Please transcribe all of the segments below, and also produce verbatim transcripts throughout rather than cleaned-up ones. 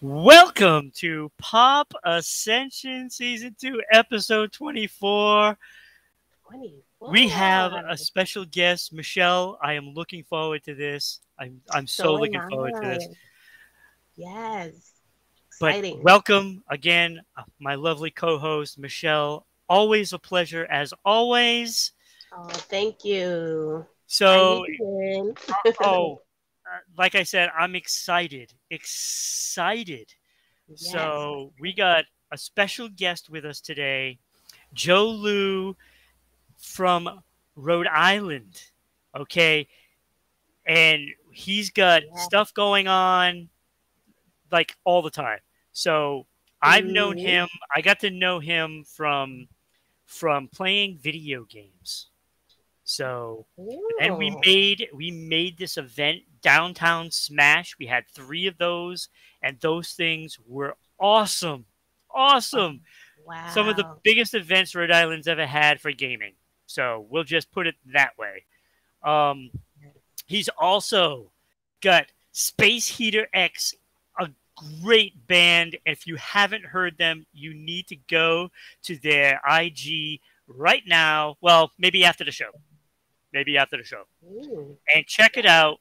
Welcome to Pop Ascension Season two, Episode twenty-four. twenty-four. We have a special guest, Michelle. I am looking forward to this. I'm I'm so, so looking forward to this. Yes. Exciting. But welcome again, my lovely co-host, Michelle. Always a pleasure, as always. Oh, thank you. So, you uh, oh. Uh, like I said, I'm excited, excited. Yes. So we got a special guest with us today, Joe Liu from Rhode Island, okay? And he's got yeah. stuff going on like all the time. So I've mm. known him, I got to know him from, from playing video games. So then we made we made this event, Downtown Smash. We had three of those, and those things were awesome, awesome. Wow! Some of the biggest events Rhode Island's ever had for gaming. So we'll just put it that way. Um, he's also got Space Heater X, a great band. If you haven't heard them, you need to go to their I G right now. Well, maybe after the show. maybe after the show, Ooh. and check it out,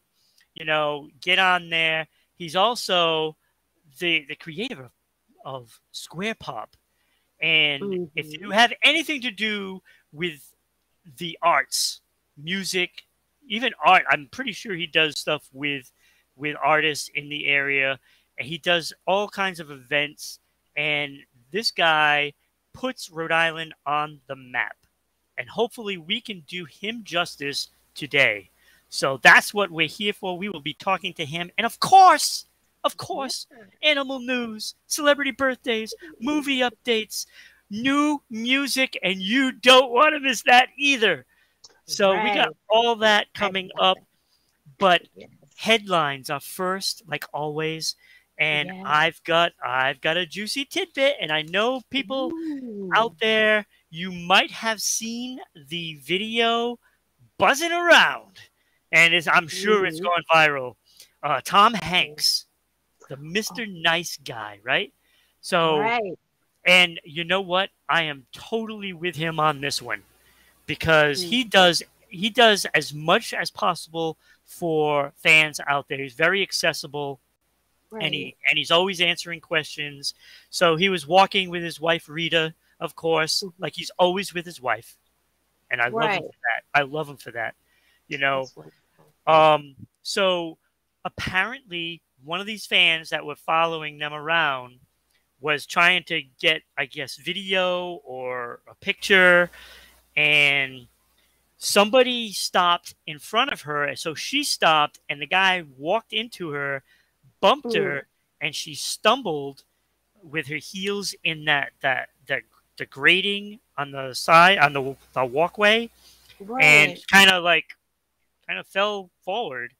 you know, get on there. He's also the the creator of, of Square Pop. And Ooh. if you have anything to do with the arts, music, even art, I'm pretty sure he does stuff with, with artists in the area. And he does all kinds of events. And this guy puts Rhode Island on the map. And hopefully we can do him justice today. So that's what we're here for. We will be talking to him. And of course, of course, yeah. animal news, celebrity birthdays, movie updates, new music. And you don't want to miss that either. So right. we got all that coming up. But yes. headlines are first, like always. And yeah. I've got, I've got a juicy tidbit. And I know people Ooh. out there, you might have seen the video buzzing around, and it's, I'm sure it's gone viral. Uh, Tom Hanks, the Mister Nice Guy, right? So, right. and you know what? I am totally with him on this one, because he does he does as much as possible for fans out there. He's very accessible. Right. And he and he's always answering questions. So he was walking with his wife Rita, of course, like he's always with his wife, and I right. love him for that. I love him for that, you know. Um, so apparently, one of these fans that were following them around was trying to get, I guess, video or a picture, and somebody stopped in front of her, so she stopped, and the guy walked into her, bumped Ooh. her, and she stumbled with her heels in that that that. the grating on the side, on the, the walkway, right. and kind of like, kind of fell forward,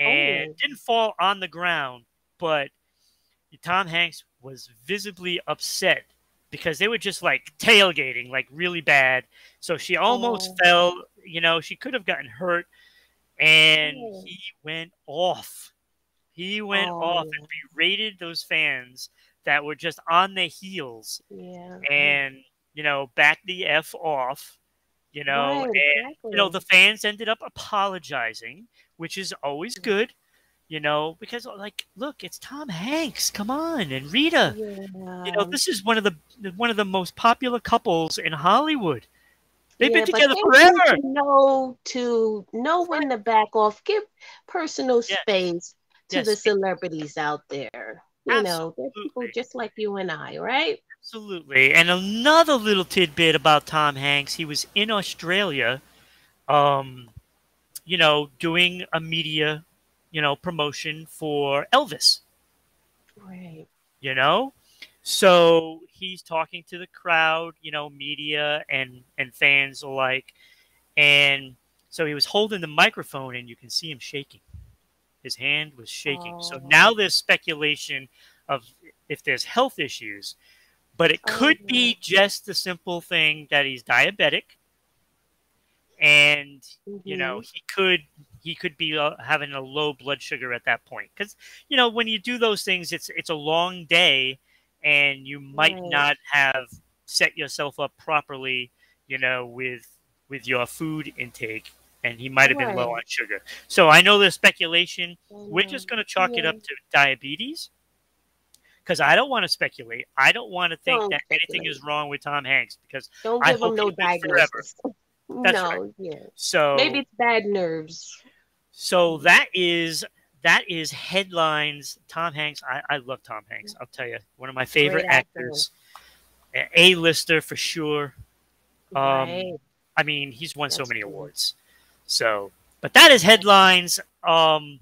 and oh. didn't fall on the ground, but Tom Hanks was visibly upset, because they were just like tailgating, like really bad, so she almost oh. fell, you know, she could have gotten hurt, and oh. he went off, he went oh. off, and berated those fans that were just on their heels, yeah. and, you know, back the F off, you know, right, and, exactly. you know, the fans ended up apologizing, which is always good, you know, because, like, look, it's Tom Hanks, come on, and Rita, yeah. you know, this is one of the, one of the most popular couples in Hollywood. They've yeah, been together forever. Know to know when to back off, give personal yes. space to yes. the celebrities out there. You Absolutely. know, they're people just like you and I, right? Absolutely. And another little tidbit about Tom Hanks. He was in Australia, um, you know, doing a media, you know, promotion for Elvis. Right. You know? So he's talking to the crowd, you know, media and, and fans alike. And so he was holding the microphone, and you can see him shaking. His hand was shaking. Oh. So now there's speculation of if there's health issues, but it could oh. be just the simple thing that he's diabetic, and, mm-hmm. you know, he could he could be uh, having a low blood sugar at that point. Because, you know, when you do those things, it's it's a long day, and you might oh. not have set yourself up properly, you know, with with your food intake. And he might have been right. low on sugar. So I know there's speculation. Oh, We're just going to chalk yeah. it up to diabetes. Because I don't want to speculate. I don't want to think don't that speculate. anything is wrong with Tom Hanks. Because don't I give hope him no diagnosis. Forever. That's no, right. yeah. So maybe it's bad nerves. So that is that is headlines. Tom Hanks. I, I love Tom Hanks. I'll tell you, one of my favorite Great actors, actor. A-lister for sure. Um, right. I mean, he's won That's so many true. awards. So, but that is headlines. Um,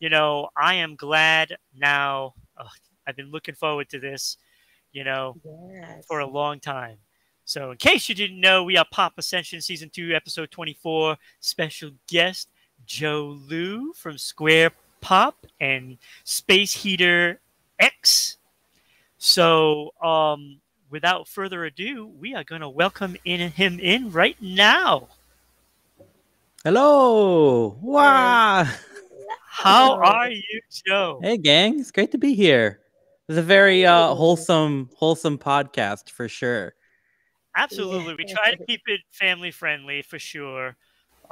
you know, I am glad now. Uh, I've been looking forward to this, you know, yes. for a long time. So in case you didn't know, we are Pop Ascension Season two, Episode twenty-four. Special guest, Joe Liu from Square Pop and Space Heater X. So um, without further ado, we are going to welcome in him in right now. Hello! Wow! How are you, Joe? Hey, gang! It's great to be here. It's a very uh, wholesome, wholesome podcast for sure. Absolutely, we try to keep it family friendly for sure.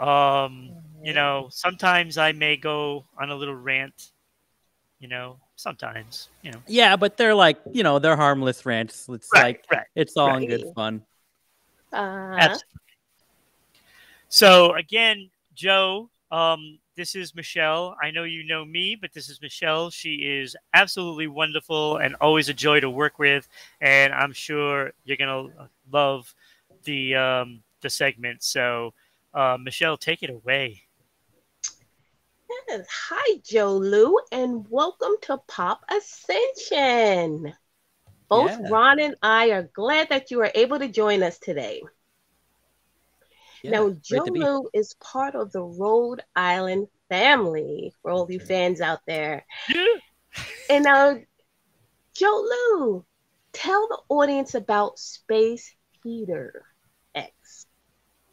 Um, you know, sometimes I may go on a little rant. You know, sometimes you know. Yeah, but they're like you know they're harmless rants. It's right, like right, it's all right. in good fun. Uh -huh. Absolutely. So again, Joe, um, this is Michelle. I know you know me, but this is Michelle. She is absolutely wonderful and always a joy to work with. And I'm sure you're going to love the, um, the segment. So uh, Michelle, take it away. Yes. Hi, Joe Liu, and welcome to Pop Ascension. Both yeah. Ron and I are glad that you are able to join us today. Yeah, now, Joe Liu is part of the Rhode Island family, for all you fans out there. Yeah. And now, uh, Joe Liu, tell the audience about Space Heater X.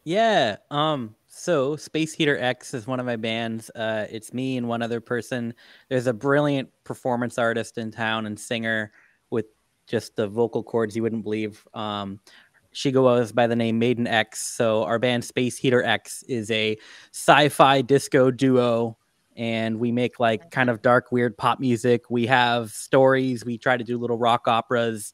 Yeah. Um. So Space Heater X is one of my bands. Uh, it's me and one other person. There's a brilliant performance artist in town and singer with just the vocal cords you wouldn't believe. Um. She goes by the name Maiden X. So our band Space Heater X is a sci-fi disco duo, and we make like kind of dark, weird pop music. We have stories. We try to do little rock operas,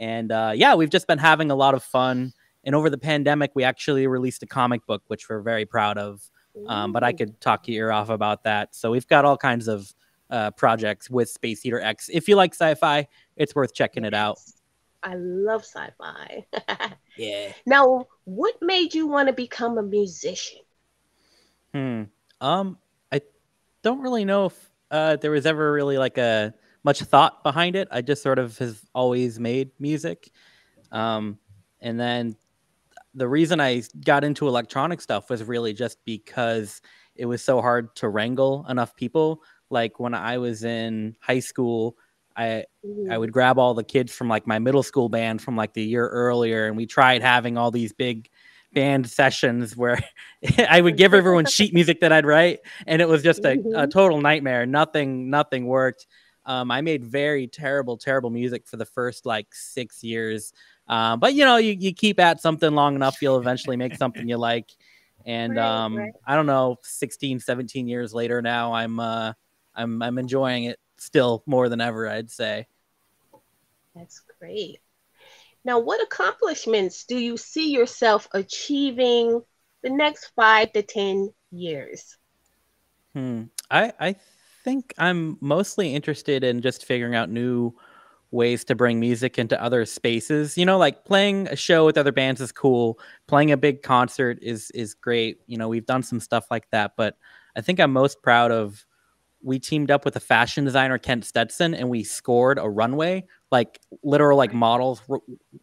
and uh, yeah, we've just been having a lot of fun. And over the pandemic, we actually released a comic book, which we're very proud of. Um, but I could talk your ear off about that. So we've got all kinds of uh, projects with Space Heater X. If you like sci-fi, it's worth checking it out. I love sci-fi. Yeah. Now, what made you want to become a musician? Hmm. Um, I don't really know if uh, there was ever really like a much thought behind it. I just sort of have always made music. Um, and then the reason I got into electronic stuff was really just because it was so hard to wrangle enough people. Like when I was in high school, I I would grab all the kids from like my middle school band from like the year earlier, and we tried having all these big band sessions where I would give everyone sheet music that I'd write, and it was just a, a total nightmare. Nothing, nothing worked. Um, I made very terrible, terrible music for the first like six years. Uh, but you know, you you keep at something long enough, you'll eventually make something you like. And um, right, right. I don't know, sixteen, seventeen years later now, I'm uh, I'm I'm enjoying it. Still more than ever, I'd say. That's great. Now, what accomplishments do you see yourself achieving the next five to ten years? Hmm. I, I think I'm mostly interested in just figuring out new ways to bring music into other spaces. You know, like playing a show with other bands is cool. Playing a big concert is, is great. You know, we've done some stuff like that, but I think I'm most proud of we teamed up with a fashion designer, Kent Stetson, and we scored a runway, like literal, like models,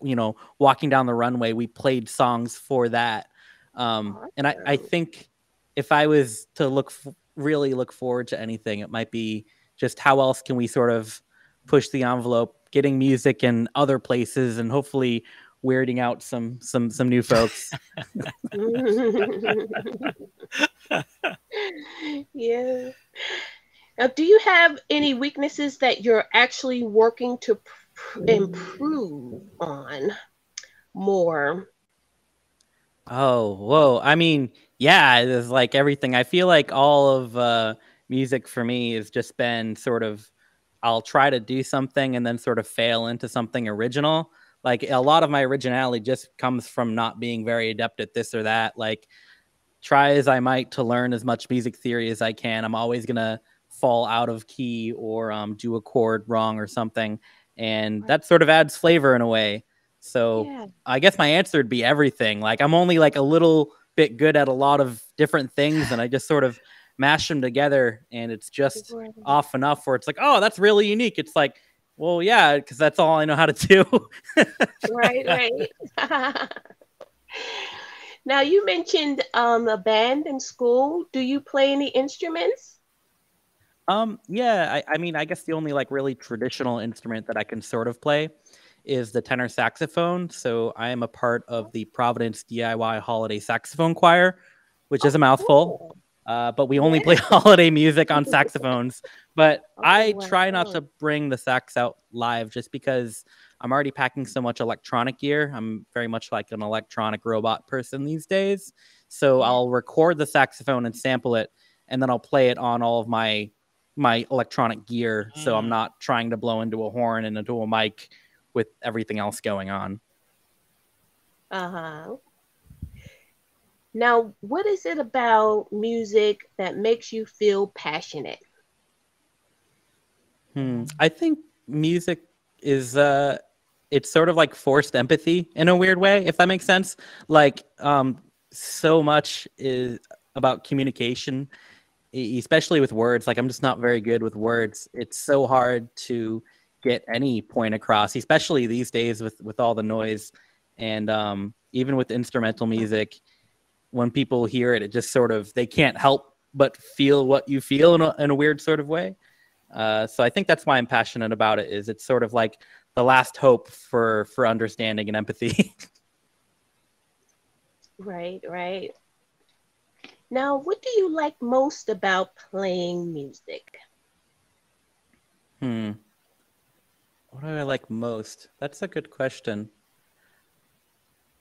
you know, walking down the runway. We played songs for that. Um, and I, I think if I was to look, really look forward to anything, it might be just how else can we sort of push the envelope, getting music in other places and hopefully weirding out some some some new folks. Yeah. Now, do you have any weaknesses that you're actually working to pr- improve on more? Oh, whoa. I mean, yeah, it's like everything. I feel like all of uh, music for me has just been sort of, I'll try to do something and then sort of fail into something original. Like a lot of my originality just comes from not being very adept at this or that. Like, try as I might to learn as much music theory as I can, I'm always going to fall out of key or um, do a chord wrong or something. And that sort of adds flavor in a way. So yeah. I guess my answer would be everything. Like, I'm only like a little bit good at a lot of different things, and I just sort of mash them together, and it's just off enough where it's like, oh, that's really unique. It's like, well, yeah, because that's all I know how to do. Right, right. Now, you mentioned um, a band in school. Do you play any instruments? Um, yeah, I, I mean, I guess the only like really traditional instrument that I can sort of play is the tenor saxophone. So I am a part of the Providence D I Y Holiday Saxophone Choir, which is a mouthful, uh, but we only play holiday music on saxophones. But I try not to bring the sax out live just because I'm already packing so much electronic gear. I'm very much like an electronic robot person these days. So I'll record the saxophone and sample it, and then I'll play it on all of my my electronic gear. So I'm not trying to blow into a horn and into a mic with everything else going on. Uh-huh. Now, what is it about music that makes you feel passionate? Hmm. I think music is, uh, it's sort of like forced empathy in a weird way, if that makes sense. Like, um, so much is about communication, especially with words. Like, I'm just not very good with words. It's so hard to get any point across, especially these days with, with all the noise. And um, even with instrumental music, when people hear it, it just sort of, they can't help but feel what you feel in a, in a weird sort of way. Uh, so I think that's why I'm passionate about it, is it's sort of like the last hope for, for understanding and empathy. Right, right. Now, what do you like most about playing music? Hmm. What do I like most? That's a good question.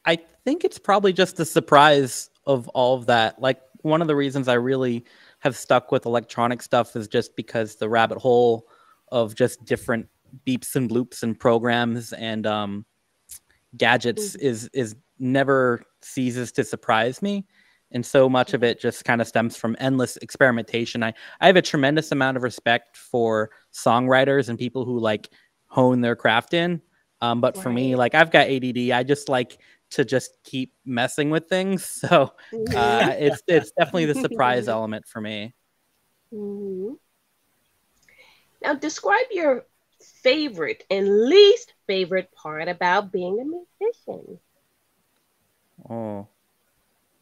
I think it's probably just the surprise of all of that. Like, one of the reasons I really have stuck with electronic stuff is just because the rabbit hole of just different beeps and bloops and programs and um, gadgets mm-hmm. is is never ceases to surprise me. And so much of it just kind of stems from endless experimentation. I, I have a tremendous amount of respect for songwriters and people who like hone their craft in. Um, but right. for me, like, I've got A D D. I just like to just keep messing with things. So uh, it's it's definitely the surprise element for me. Mm-hmm. Now, describe your favorite and least favorite part about being a musician. Oh,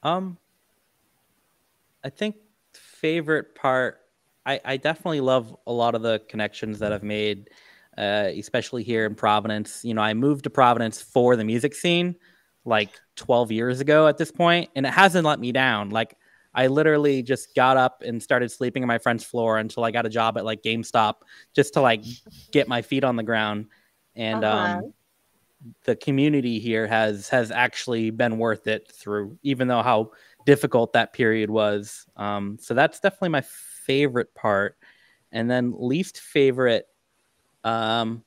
um, I think favorite part, I, I definitely love a lot of the connections that I've made. Uh, especially here in Providence. You know, I moved to Providence for the music scene like twelve years ago at this point, and it hasn't let me down. Like, I literally just got up and started sleeping on my friend's floor until I got a job at like GameStop just to like get my feet on the ground. And uh-huh. um, the community here has has actually been worth it through, even though how difficult that period was. Um, so that's definitely my favorite part. And then least favorite, Um,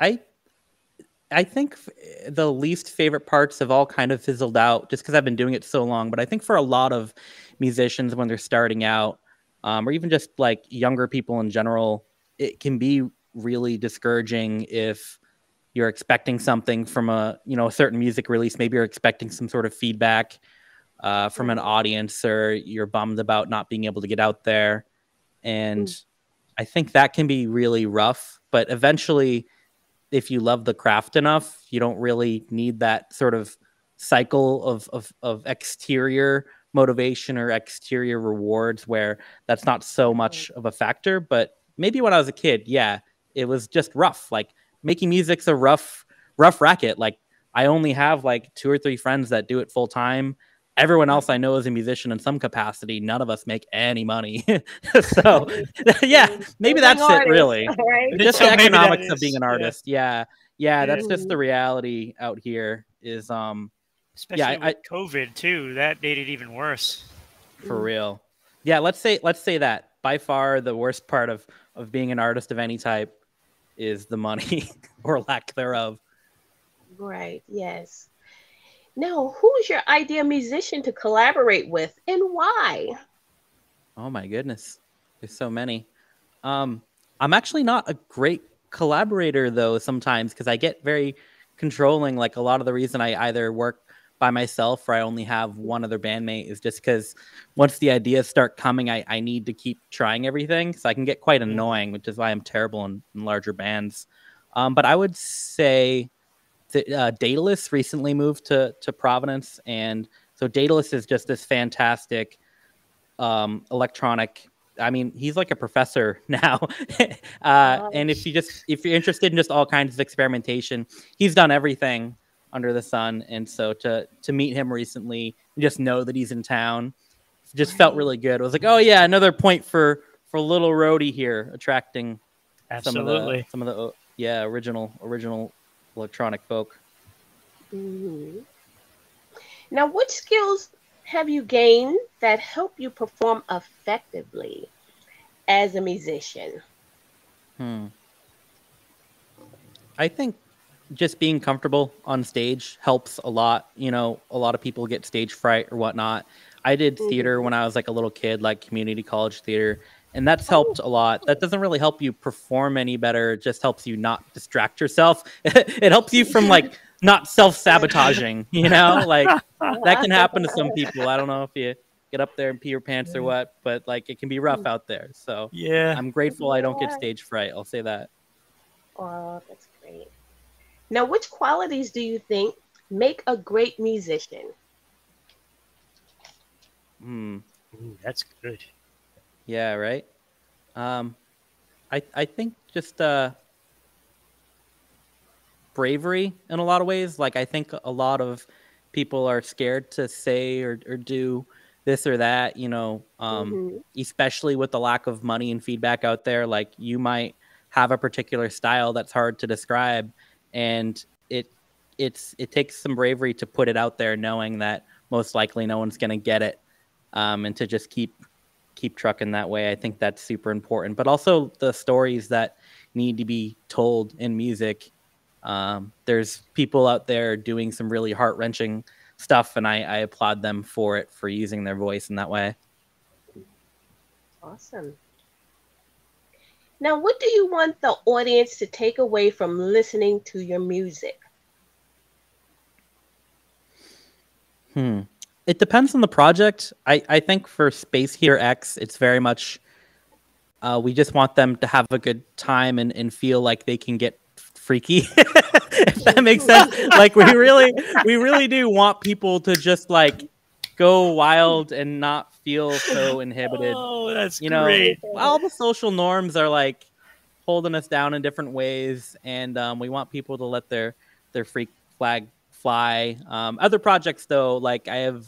I, I think f- the least favorite parts have all kind of fizzled out just because I've been doing it so long. But I think for a lot of musicians when they're starting out, um, or even just like younger people in general, it can be really discouraging if you're expecting something from a, you know, a certain music release. Maybe you're expecting some sort of feedback, uh, from an audience, or you're bummed about not being able to get out there. And mm. I think that can be really rough, but eventually, if you love the craft enough, you don't really need that sort of cycle of, of, of exterior motivation or exterior rewards where that's not so much of a factor. But maybe when I was a kid, yeah, it was just rough. Like, making music's a rough, Rough Racket, like I only have like two or three friends that do it full time. Everyone else I know is a musician in some capacity. None of us make any money. So yeah, maybe that's it really. Right? Just the economics of being an artist. Yeah. Yeah. That's just the reality out here is, um, especially yeah, with I, COVID too, that made it even worse. For real. Yeah. Let's say, let's say that by far the worst part of, of being an artist of any type is the money or lack thereof. Right. Yes. Now, who is your ideal musician to collaborate with and why? Oh, my goodness. There's so many. Um, I'm actually not a great collaborator, though, sometimes because I get very controlling. Like a lot of the reason I either work by myself or I only have one other bandmate is just because once the ideas start coming, I, I need to keep trying everything. So I can get quite annoying, which is why I'm terrible in, in larger bands. Um, but I would say... Uh, Daedalus recently moved to, to Providence, and so Daedalus is just this fantastic um, electronic. I mean, he's like a professor now. uh, and if you just if you're interested in just all kinds of experimentation, he's done everything under the sun. And so to to meet him recently, and just know that he's in town, just right. felt really good. I was like, oh yeah, another point for for little roadie here, attracting absolutely some of the, some of the yeah original original. electronic folk. Mm-hmm. Now, what skills have you gained that help you perform effectively as a musician? Hmm. I think just being comfortable on stage helps a lot. You know, a lot of people get stage fright or whatnot. I did mm-hmm. theater when I was like a little kid, like community college theater. And that's helped a lot. That doesn't really help you perform any better. It just helps you not distract yourself. It helps you from like not self-sabotaging, you know, like that can happen to some people. I don't know if you get up there and pee your pants yeah. or what, but like it can be rough out there. So yeah, I'm grateful I don't get stage fright. I'll say that. Oh, that's great. Now, which qualities do you think make a great musician? Hmm. That's good. Yeah, right. Um, I I think just uh, bravery in a lot of ways. Like I think a lot of people are scared to say or, or do this or that, you know, um, mm-hmm. especially with the lack of money and feedback out there. Like you might have a particular style that's hard to describe, and it it's it takes some bravery to put it out there, knowing that most likely no one's going to get it, um, and to just keep. keep trucking that way. I think that's super important, but also the stories that need to be told in music. Um, there's people out there doing some really heart-wrenching stuff, and I, I applaud them for it, for using their voice in that way. Awesome. Now, what do you want the audience to take away from listening to your music? Hmm. It depends on the project. I, I think for Space Heater X, it's very much, uh, we just want them to have a good time and, and feel like they can get freaky, if that makes sense. Like we really, we really do want people to just like go wild and not feel so inhibited. Oh, that's you know, great. All the social norms are like holding us down in different ways. And um, we want people to let their, their freak flag fly. Um, other projects though, like I have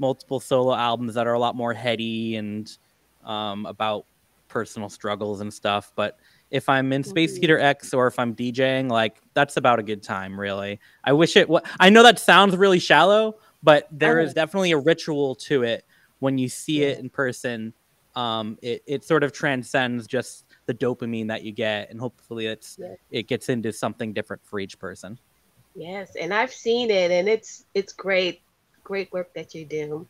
multiple solo albums that are a lot more heady and um, about personal struggles and stuff. But if I'm in Space Heater X or if I'm DJing, like that's about a good time, really. I wish it. I know that sounds really shallow, but there is definitely a ritual to it when you see it in person. Um, it it sort of transcends just the dopamine that you get, and hopefully it's it gets into something different for each person. Yes, and I've seen it, and it's it's great. Great work that you do.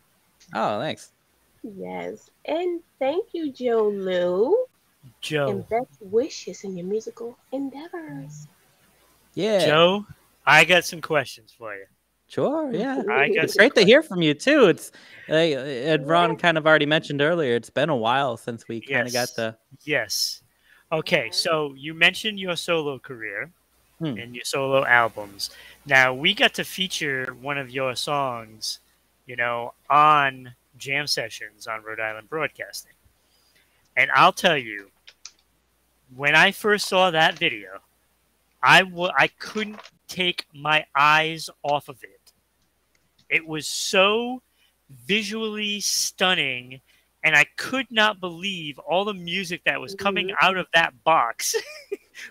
Oh, thanks. Yes. And thank you, Joe Lou. Joe. And best wishes in your musical endeavors. Yeah. Joe, I got some questions for you. Sure, yeah. I got it's great questions. To hear from you, too. It's like Ed Ron kind of already mentioned earlier, it's been a while since we yes. kind of got the... Yes. Okay, yeah. So you mentioned your solo career. Hmm. And your solo albums. Now, we got to feature one of your songs, you know, on jam sessions on Rhode Island Broadcasting. And I'll tell you, when I first saw that video, I w I couldn't take my eyes off of it. It was so visually stunning, and I could not believe all the music that was coming out of that box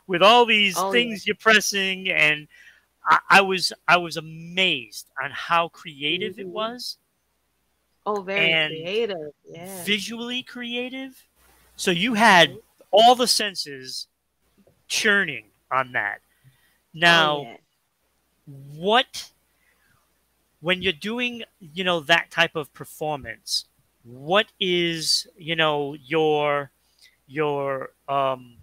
with all these oh, things yeah. you're pressing. And I, I was I was amazed on how creative mm-hmm. it was. Oh, very and creative. Yeah. Visually creative. So you had all the senses churning on that. Now, oh, yeah. what... when you're doing, you know, that type of performance, what is, you know, your, your, um,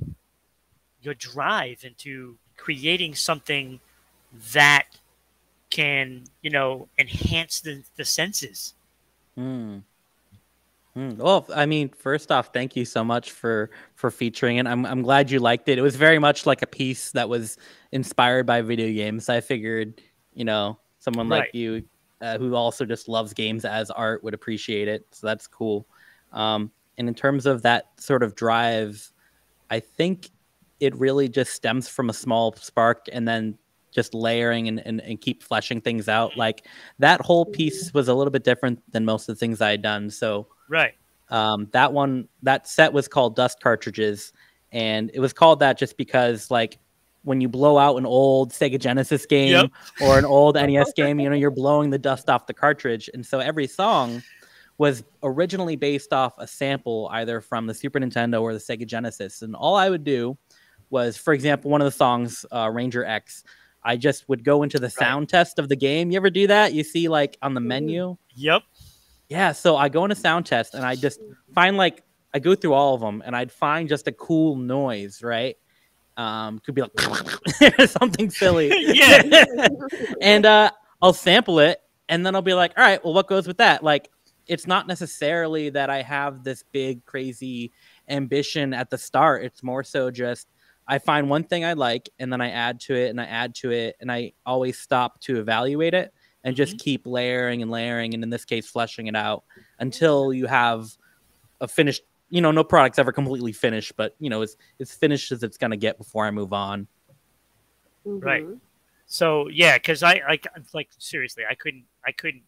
your drive into creating something that can, you know, enhance the, the senses? Mm. Mm. Well, I mean, first off, thank you so much for, for featuring it. I'm, I'm glad you liked it. It was very much like a piece that was inspired by video games. I figured, you know, someone like right. you uh, who also just loves games as art would appreciate it. So that's cool. Um, and in terms of that sort of drive, I think it really just stems from a small spark and then just layering and, and, and keep fleshing things out. Like that whole piece was a little bit different than most of the things I had done. So right. um, that one, that set was called Dust Cartridges. And it was called that just because like, when you blow out an old Sega Genesis game yep. or an old N E S game, you know, you're blowing the dust off the cartridge. And so every song was originally based off a sample either from the Super Nintendo or the Sega Genesis. And all I would do was, for example, one of the songs, uh, Ranger X, I just would go into the sound right. test of the game. You ever do that? You see like on the menu? Yep. Yeah. So I go into sound test and I just find like, I go through all of them and I'd find just a cool noise, right? Um, could be like something silly. Yeah. And uh, I'll sample it and then I'll be like, all right, well, what goes with that? Like, it's not necessarily that I have this big, crazy ambition at the start. It's more so just I find one thing I like and then I add to it and I add to it. And I always stop to evaluate it and just mm-hmm. keep layering and layering. And in this case, fleshing it out until you have a finished. You know, no product's ever completely finished, but, you know, it's, it's finished as it's going to get before I move on. Mm-hmm. Right. So, yeah, because I, I, like, seriously, I couldn't, I couldn't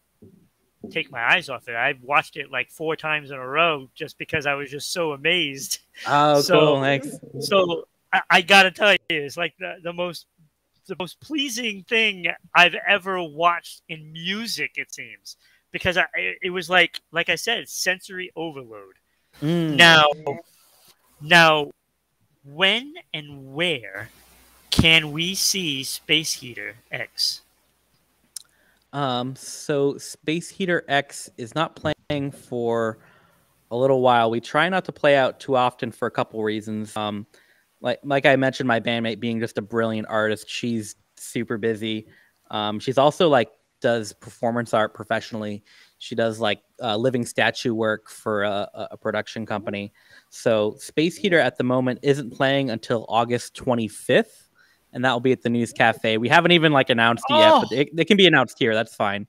take my eyes off it. I watched it like four times in a row just because I was just so amazed. Oh, so, cool. Thanks. So I, I got to tell you, it's like the, the most, the most pleasing thing I've ever watched in music, it seems, because I, it was like, like I said, sensory overload. Mm. Now, now, when and where can we see Space Heater X? Um, so Space Heater X is not playing for a little while. We try not to play out too often for a couple reasons. Um, like like I mentioned, my bandmate being just a brilliant artist, she's super busy. Um, she's also like does performance art professionally. She does like uh, living statue work for a, a production company. So Space Heater at the moment isn't playing until August twenty-fifth. And that will be at the News Cafe. We haven't even like announced it oh. yet, but it, it can be announced here. That's fine.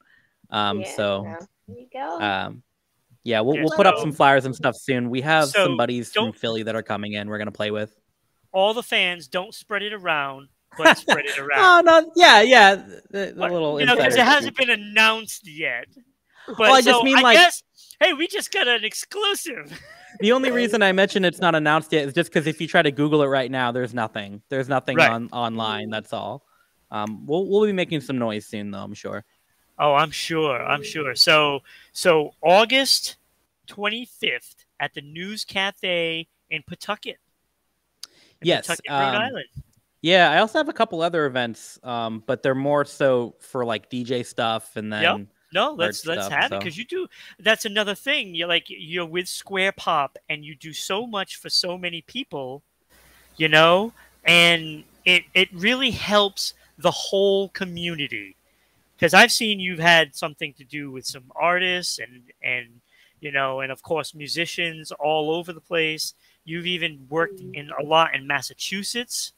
Um, yeah, so there you go. Um, yeah, we'll, we'll put up some flyers and stuff soon. We have so some buddies from Philly that are coming in. We're going to play with. All the fans, don't spread it around. But spread it around. No, no, yeah, yeah. The, the but, little you know, because it hasn't been announced yet. But well, I so just mean I like, guess, hey, we just got an exclusive. The only reason I mentioned it's not announced yet is just because if you try to Google it right now, there's nothing. There's nothing right. on online. That's all. Um, we'll we'll be making some noise soon, though. I'm sure. Oh, I'm sure. I'm sure. So so August twenty-fifth at the News Cafe in Pawtucket. In yes, Pawtucket, um, Rhode Island. Yeah, I also have a couple other events, um, but they're more so for like D J stuff and then. Yep. No, let's let's stuff, have so. it because you do. That's another thing. You're like you're with Square Pop and you do so much for so many people, you know, and it it really helps the whole community because I've seen you've had something to do with some artists and and you know and of course musicians all over the place. You've even worked in a lot in Massachusetts.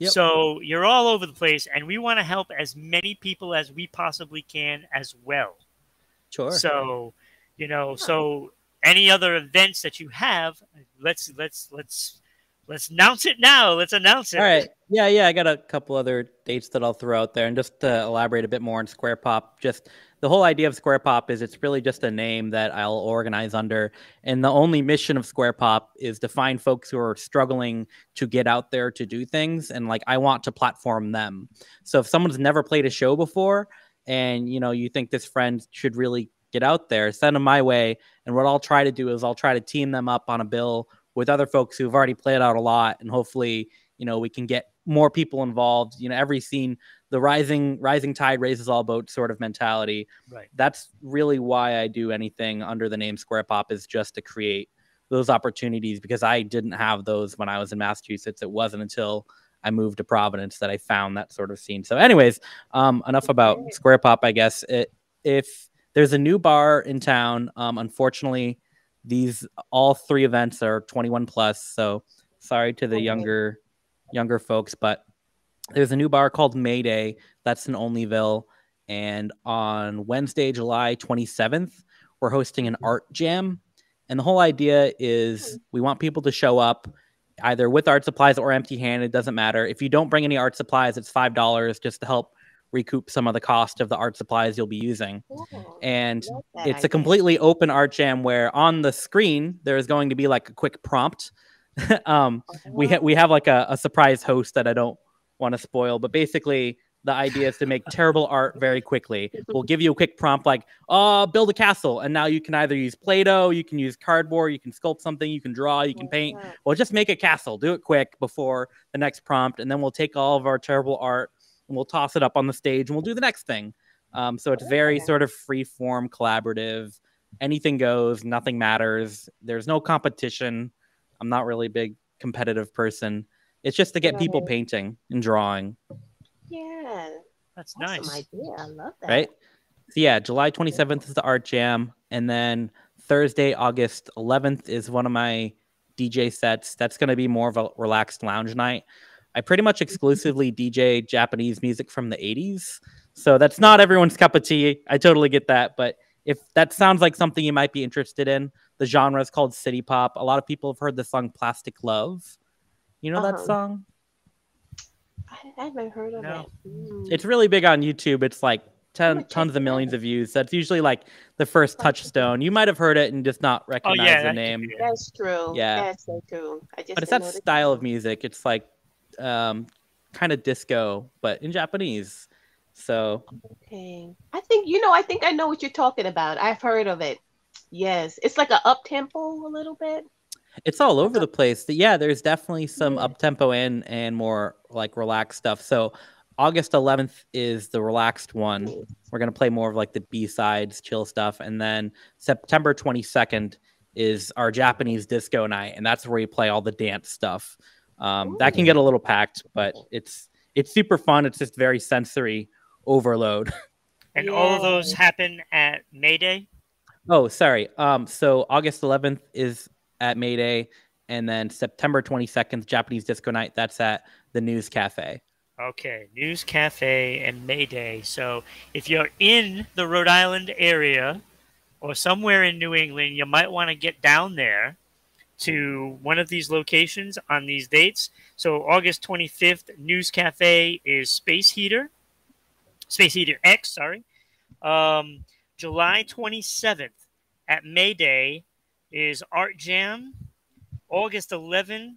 Yep. So you're all over the place, and we want to help as many people as we possibly can as well. Sure. So, you know, so any other events that you have, let's let's let's Let's announce it now. Let's announce it. All right. Yeah, yeah. I got a couple other dates that I'll throw out there. And just to elaborate a bit more on Square Pop, just the whole idea of Square Pop is it's really just a name that I'll organize under. And the only mission of Square Pop is to find folks who are struggling to get out there to do things. And like, I want to platform them. So if someone's never played a show before and, you know, you think this friend should really get out there, send them my way. And what I'll try to do is I'll try to team them up on a bill with other folks who've already played out a lot, and hopefully, you know, we can get more people involved. You know, every scene, the rising rising tide raises all boats sort of mentality. Right. That's really why I do anything under the name Square Pop, is just to create those opportunities, because I didn't have those when I was in Massachusetts. It wasn't until I moved to Providence that I found that sort of scene. So anyways, um, enough about Square Pop, I guess. It, if there's a new bar in town, um, unfortunately, these all three events are twenty-one plus, so sorry to the younger younger folks, but there's a new bar called Mayday that's in Olneyville, and on Wednesday, July twenty-seventh, we're hosting an art jam, and the whole idea is we want people to show up either with art supplies or empty-handed, doesn't matter. If you don't bring any art supplies, it's five dollars just to help recoup some of the cost of the art supplies you'll be using. Cool. And it's idea. a completely open art jam where on the screen there is going to be like a quick prompt. um, okay. We ha we have like a, a surprise host that I don't want to spoil, but basically the idea is to make terrible art very quickly. We'll give you a quick prompt like, "Oh, build a castle," and now you can either use Play-Doh, you can use cardboard, you can sculpt something, you can draw, you can paint. Well, just make a castle. Do it quick before the next prompt, and then we'll take all of our terrible art and we'll toss it up on the stage and we'll do the next thing. Um, so it's very sort of free form, collaborative. Anything goes, nothing matters. There's no competition. I'm not really a big competitive person. It's just to get people painting and drawing. Yeah. That's awesome nice. Idea. I love that. Right? So yeah, July twenty-seventh is the art jam. And then Thursday, August eleventh is one of my D J sets. That's going to be more of a relaxed lounge night. I pretty much exclusively D J Japanese music from the eighties. So that's not everyone's cup of tea. I totally get that. But if that sounds like something you might be interested in, the genre is called city pop. A lot of people have heard the song Plastic Love. You know um, that song? I haven't heard of no. it. Mm. It's really big on YouTube. It's like ton, tons of millions of views. That's usually like the first touchstone. You might have heard it and just not recognize oh, yeah, the name. That's true. Yeah. That's so true. I just but it's that style of music. It's like um kind of disco but in Japanese. So okay, I think you know I think I know what you're talking about. I've heard of it. Yes, it's like an up-tempo a little bit. It's all over the place. Yeah, there's definitely some up-tempo and and more like relaxed stuff. So August eleventh is the relaxed one. We're going to play more of like the B-sides, chill stuff, and then September twenty-second is our Japanese disco night, and that's where you play all the dance stuff. Um, that can get a little packed, but it's it's super fun. It's just very sensory overload. And yeah. all of those happen at Mayday? Oh, sorry. Um, so August eleventh is at Mayday, and then September twenty-second, Japanese Disco Night. That's at the News Cafe. Okay, News Cafe and Mayday. So if you're in the Rhode Island area or somewhere in New England, you might want to get down there to one of these locations on these dates. So August twenty-fifth, News Cafe is Space Heater. Space Heater X, sorry. Um, July twenty-seventh at Mayday is Art Jam. August eleventh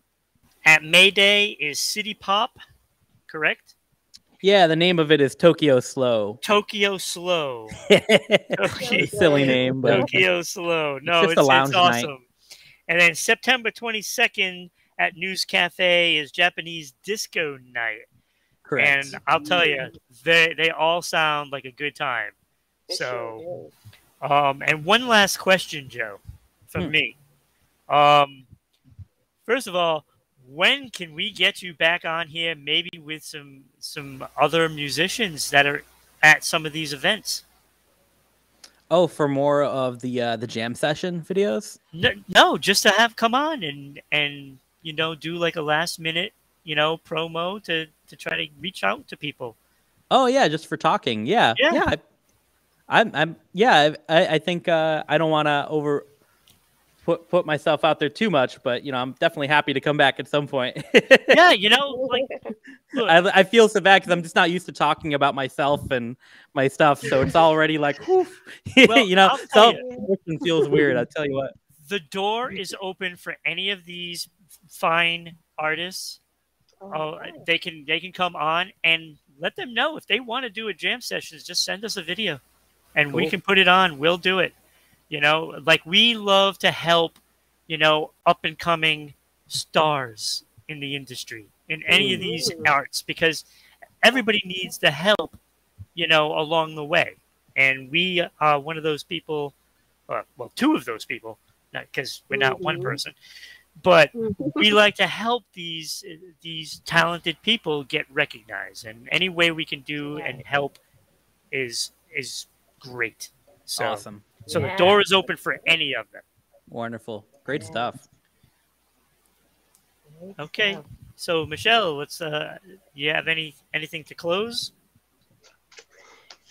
at Mayday is City Pop, correct? Yeah, the name of it is Tokyo Slow. Tokyo Slow. Tokyo. Silly name. But Tokyo Slow. No, it's, just it's, a it's awesome. Night. And then September twenty-second at News Cafe is Japanese Disco Night. Correct. And I'll tell you, they, they all sound like a good time. So, um, and one last question, Joe, from hmm. me. Um, first of all, when can we get you back on here, maybe with some, some other musicians that are at some of these events? Oh, for more of the uh, the jam session videos? No, no, just to have come on and and you know do like a last minute you know promo to to try to reach out to people. Oh yeah, just for talking. Yeah, yeah. yeah I, I'm I'm yeah. I I think uh, I don't want to over put put myself out there too much, but you know, I'm definitely happy to come back at some point. Yeah, you know, like I, I feel so bad because I'm just not used to talking about myself and my stuff, so it's already like, well, you know, so it feels weird. I'll tell you what. The door is open for any of these fine artists. Oh, oh they can they can come on and let them know if they want to do a jam session. Just send us a video, and cool. we can put it on. We'll do it. You know, like we love to help, you know, up and coming stars in the industry, in any of these arts, because everybody needs the help, you know, along the way. And we are one of those people, uh, well, two of those people, not because we're not one person, but we like to help these these talented people get recognized. And any way we can do and help is is great. So, awesome. So yeah. the door is open for any of them. Wonderful. Great yeah. stuff. Okay. So Michelle, let's uh you have any anything to close?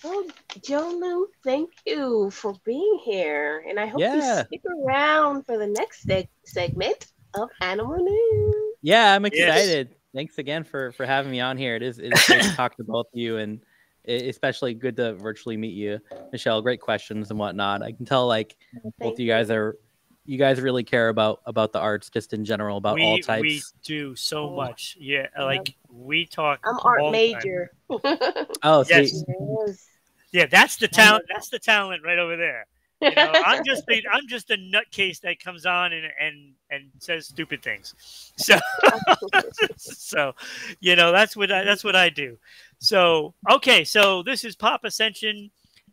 Well, Jolu, thank you for being here. And I hope yeah. you stick around for the next seg segment of Animal News. Yeah, I'm excited. Yes. Thanks again for, for having me on here. It is it's great to talk to both of you, and especially good to virtually meet you, Michelle. Great questions and whatnot. I can tell, like, well, both you guys are, you guys really care about about the arts just in general, about we, all types. We do so oh. much. Yeah, like we talk. I'm art all major. Oh, yes. See. Yeah, that's the talent. That's the talent right over there. You know, I'm just the, I'm just a nutcase that comes on and and and says stupid things. So so, you know, that's what I, that's what I do. So okay, so this is Pop Ascension,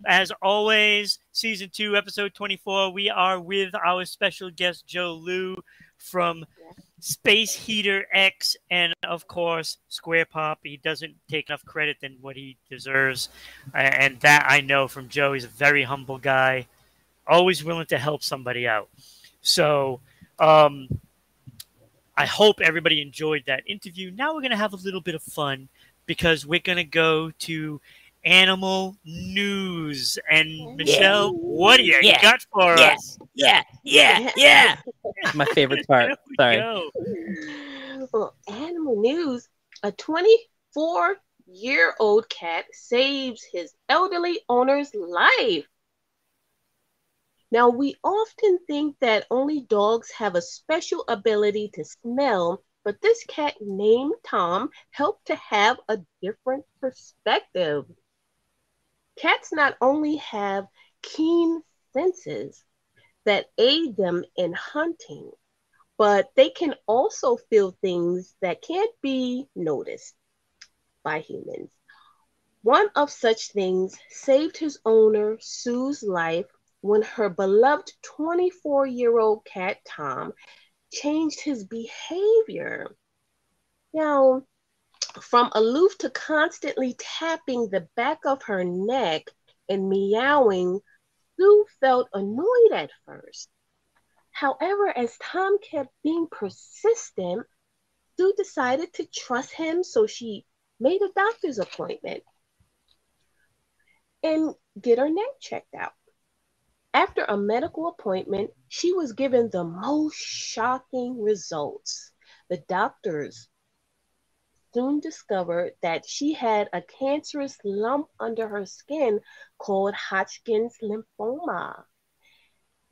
as always, season two, episode twenty-four. We are with our special guest Jolu from Space Heater X, and of course Square Pop. He doesn't take enough credit than what he deserves, and that I know from Joe. He's a very humble guy, always willing to help somebody out. So um, I hope everybody enjoyed that interview. Now we're going to have a little bit of fun because we're going to go to Animal News. And Michelle, yeah. what do you yeah. got for yeah. us? Yeah, yeah, yeah. My favorite part. Sorry. Go. Well, Animal News, a twenty-four-year-old cat saves his elderly owner's life. Now, we often think that only dogs have a special ability to smell, but this cat named Tom helped to have a different perspective. Cats not only have keen senses that aid them in hunting, but they can also feel things that can't be noticed by humans. One of such things saved his owner, Sue's, life when her beloved twenty-four-year-old cat, Tom, changed his behavior. Now, from aloof to constantly tapping the back of her neck and meowing, Sue felt annoyed at first. However, as Tom kept being persistent, Sue decided to trust him, so she made a doctor's appointment and get her neck checked out. After a medical appointment, she was given the most shocking results. The doctors soon discovered that she had a cancerous lump under her skin called Hodgkin's lymphoma.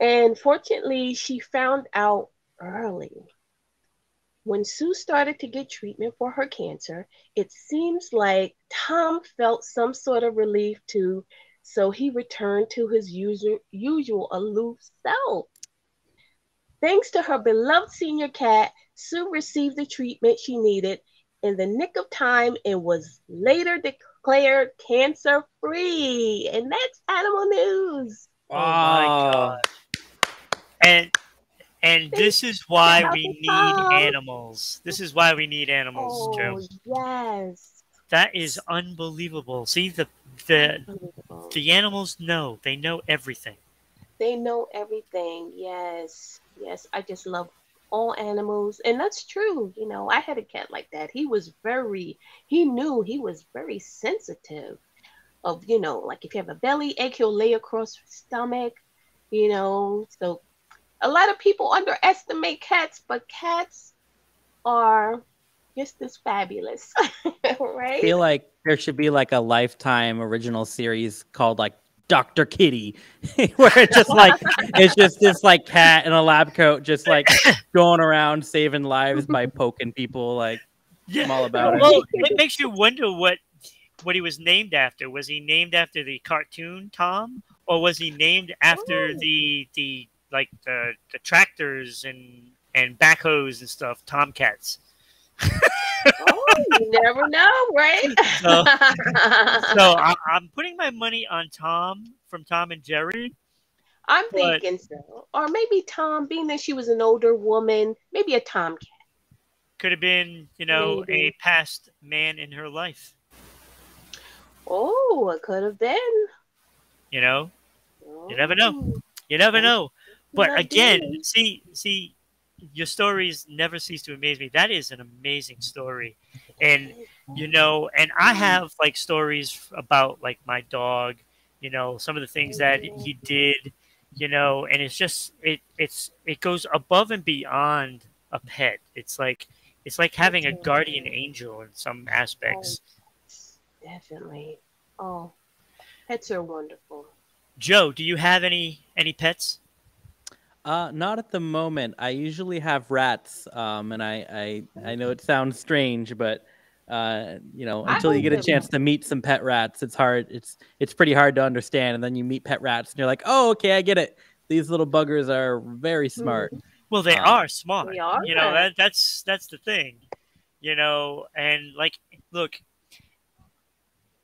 And fortunately, she found out early. When Sue started to get treatment for her cancer, it seems like Tom felt some sort of relief too. So he returned to his usual, usual aloof self. Thanks to her beloved senior cat, Sue received the treatment she needed in the nick of time and was later declared cancer-free. And that's Animal News. Wow. Oh, my gosh. And, and this is why we need animals. This is why we need animals, Joe. Oh, yes. That is unbelievable. See, the the the animals know. They know everything. They know everything. Yes, yes. I just love all animals, and that's true. You know, I had a cat like that. He was very. He knew he was very sensitive. Of you know, like if you have a belly ache, he'll lay across your stomach. You know, so a lot of people underestimate cats, but cats are just as fabulous, right? I feel like there should be like a Lifetime original series called like Doctor Kitty, where it's just like it's just this like cat in a lab coat just like going around saving lives by poking people. Like, yeah. I'm all about well, it. It makes you wonder what what he was named after. Was he named after the cartoon Tom, or was he named after Ooh. the the like the, the tractors and and backhoes and stuff, Tomcats? Oh, you never know, right? So, so I, I'm putting my money on Tom from Tom and Jerry. I'm but... thinking so. Or maybe Tom, being that she was an older woman, maybe a Tomcat. Could have been, you know, maybe. a past man in her life. Oh, it could have been. You know, oh. you never know. You never know. But Not again, doing. see, see. your stories never cease to amaze me. That is an amazing story. And, you know, and I have like stories about like my dog, you know, some of the things that he did, you know, and it's just, it, it's, it goes above and beyond a pet. It's like, it's like having a guardian angel in some aspects. Oh, definitely. Oh, pets are wonderful. Joe, do you have any, any pets? Uh, not at the moment. I usually have rats, um, and I, I, I know it sounds strange, but, uh, you know, until you get a chance to meet some pet rats, it's hard. It's, it's pretty hard to understand. And then you meet pet rats and you're like, oh, okay, I get it. These little buggers are very smart. Well, they um, are smart. They are, you know, that, that's, that's the thing, you know, and like, look,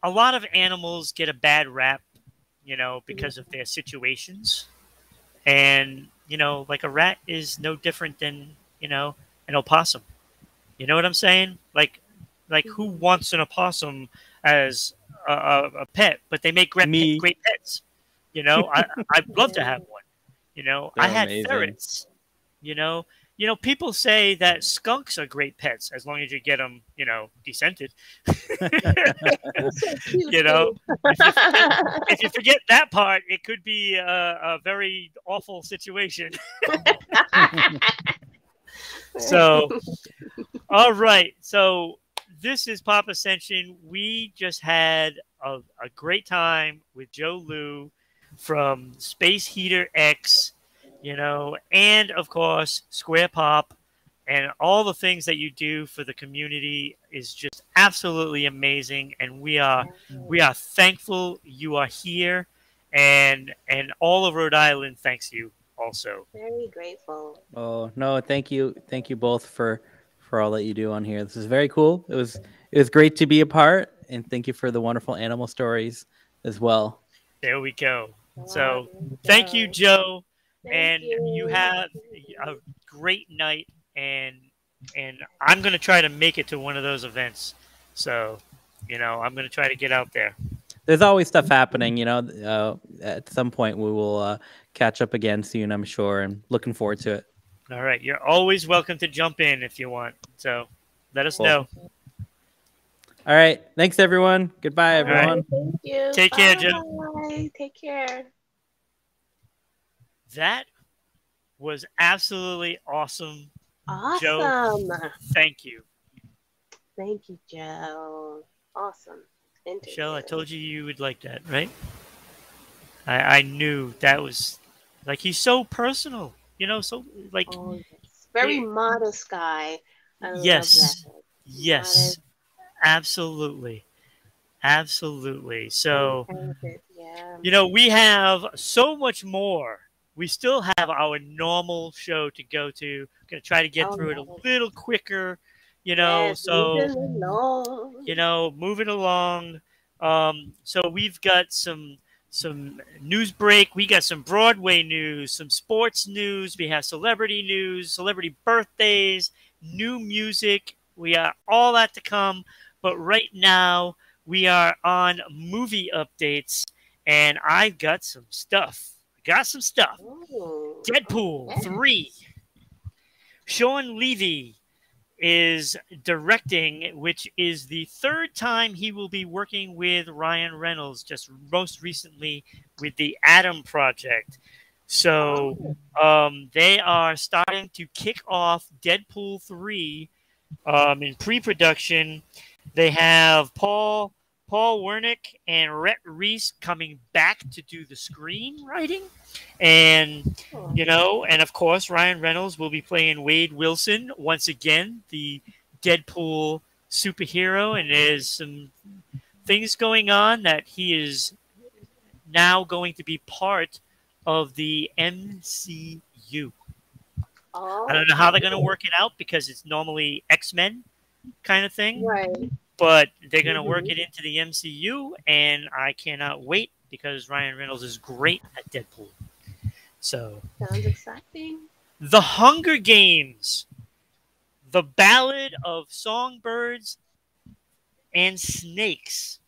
a lot of animals get a bad rap, you know, because of their situations. And, you know, like a rat is no different than, you know, an opossum. You know what I'm saying? Like, like who wants an opossum as a, a, a pet? But they make great, pet, great pets. You know, I, I'd love to have one. You know, They're I had amazing. ferrets. You know, you know, people say that skunks are great pets as long as you get them, you know, descented. You know, if you, forget, if you forget that part, it could be a, a very awful situation. So, all right. So this is Pop Ascension. We just had a, a great time with Joe Liu from Space Heater X. You know, and of course, Square Pop and all the things that you do for the community is just absolutely amazing. And we are we are thankful you are here, and and all of Rhode Island thanks you also. Very grateful. Oh no, thank you, thank you both for for all that you do on here. This is very cool. It was it was great to be a part, and thank you for the wonderful animal stories as well. There we go. So thank you, Joe. Thank and you. you have a great night, and and I'm gonna try to make it to one of those events. So, you know, I'm gonna try to get out there. There's always stuff happening, you know. Uh, at some point, we will uh, catch up again soon, I'm sure, and looking forward to it. All right, you're always welcome to jump in if you want. So, let us cool. know. All right, thanks everyone. Goodbye, everyone. Right. Thank you. Take Bye. care, Jim. Take care. That was absolutely awesome. Awesome. Joe, thank you. Thank you, Joe. Awesome. Michelle, I told you you would like that, right? I, I knew that was, like, he's so personal, you know, so, like. Oh, yes. Very he, modest guy. I yes. Love that. Yes. Modest. Absolutely. Absolutely. So, yeah. you know, we have so much more. We still have our normal show to go to. I'm going to try to get oh, through no. it a little quicker, you know, yes, so, you know, moving along. Um, so we've got some, some news break. We got some Broadway news, some sports news. We have celebrity news, celebrity birthdays, new music. We are all that to come. But right now we are on movie updates, and I've got some stuff. Got some stuff. Ooh. Deadpool three. Sean Levy is directing, which is the third time he will be working with Ryan Reynolds, just most recently with the Adam Project. So um, they are starting to kick off Deadpool three um, in pre-production. They have Paul Paul Wernick and Rhett Reese coming back to do the screenwriting. And, you know, and of course, Ryan Reynolds will be playing Wade Wilson once again, the Deadpool superhero. And there's some things going on that he is now going to be part of the M C U. Oh, I don't know how they're going to work it out because it's normally X-Men kind of thing. Right. But they're going to mm-hmm. work it into the M C U, and I cannot wait because Ryan Reynolds is great at Deadpool. So sounds exciting. The Hunger Games, the Ballad of Songbirds and Snakes.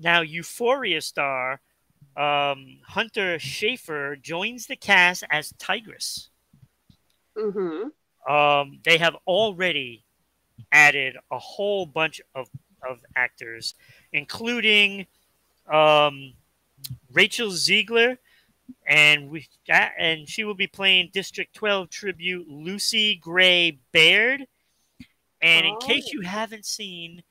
Now, Euphoria star um, Hunter Schafer joins the cast as Tigress. Mm-hmm. Um, they have already added a whole bunch of, of actors, including um, Rachel Ziegler, and we and she will be playing District twelve tribute Lucy Gray Baird. And oh. in case you haven't seen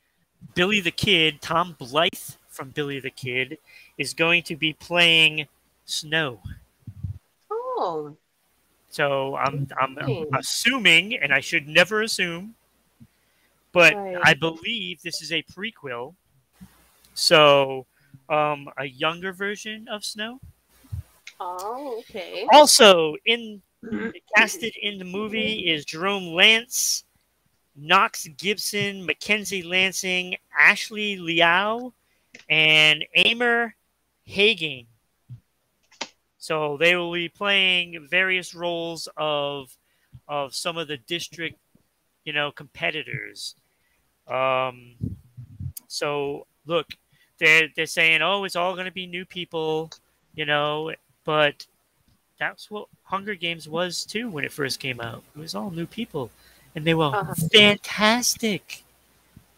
Billy the Kid, Tom Blythe from Billy the Kid is going to be playing Snow. Oh, so I'm I'm nice. assuming, and I should never assume. But right. I believe this is a prequel, so um, a younger version of Snow. Oh, okay. Also, in casted in the movie is Jerome Lance, Knox Gibson, Mackenzie Lansing, Ashley Liao, and Amer Hagen. So they will be playing various roles of of some of the district, you know, competitors. Um, so look, they're, they're saying, oh, it's all going to be new people, you know, but that's what Hunger Games was too. When it first came out, it was all new people and they were uh-huh. fantastic.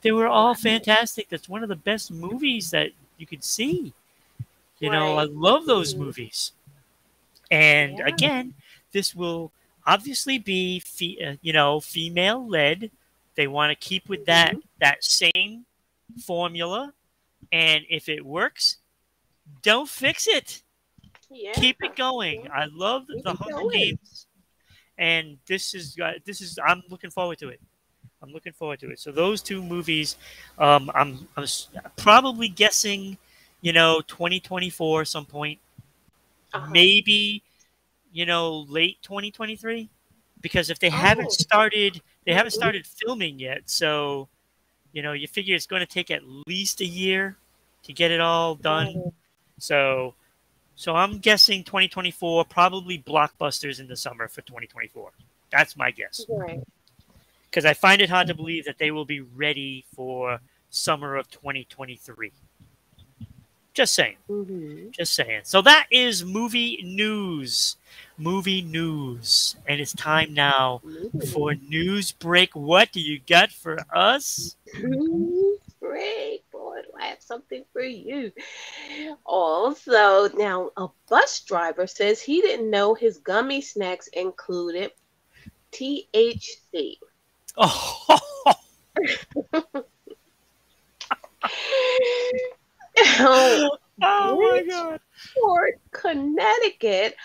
They were all fantastic. That's one of the best movies that you could see. You right. know, I love those movies. And yeah. again, this will obviously be fe uh, you know, female led. They want to keep with that mm-hmm. that same formula, and if it works, don't fix it. Yeah. Keep it going. Yeah. I love keep the Hunger going. Games, and this is uh, this is I'm looking forward to it. I'm looking forward to it. So those two movies, um, I'm I'm probably guessing, you know, twenty twenty-four some point, uh-huh. maybe. You know, late twenty twenty-three, because if they oh. haven't started, they haven't started filming yet. So, you know, you figure it's going to take at least a year to get it all done. So, so I'm guessing twenty twenty-four, probably blockbusters in the summer for twenty twenty-four. That's my guess. Right. Because I find it hard to believe that they will be ready for summer of twenty twenty-three. Just saying. Mm-hmm. Just saying. So that is movie news. Movie news. And it's time now for news break. What do you got for us? News break. Boy, do I have something for you. Also, now a bus driver says he didn't know his gummy snacks included T H C. Oh. Oh, oh my God. Bridgeport, Connecticut,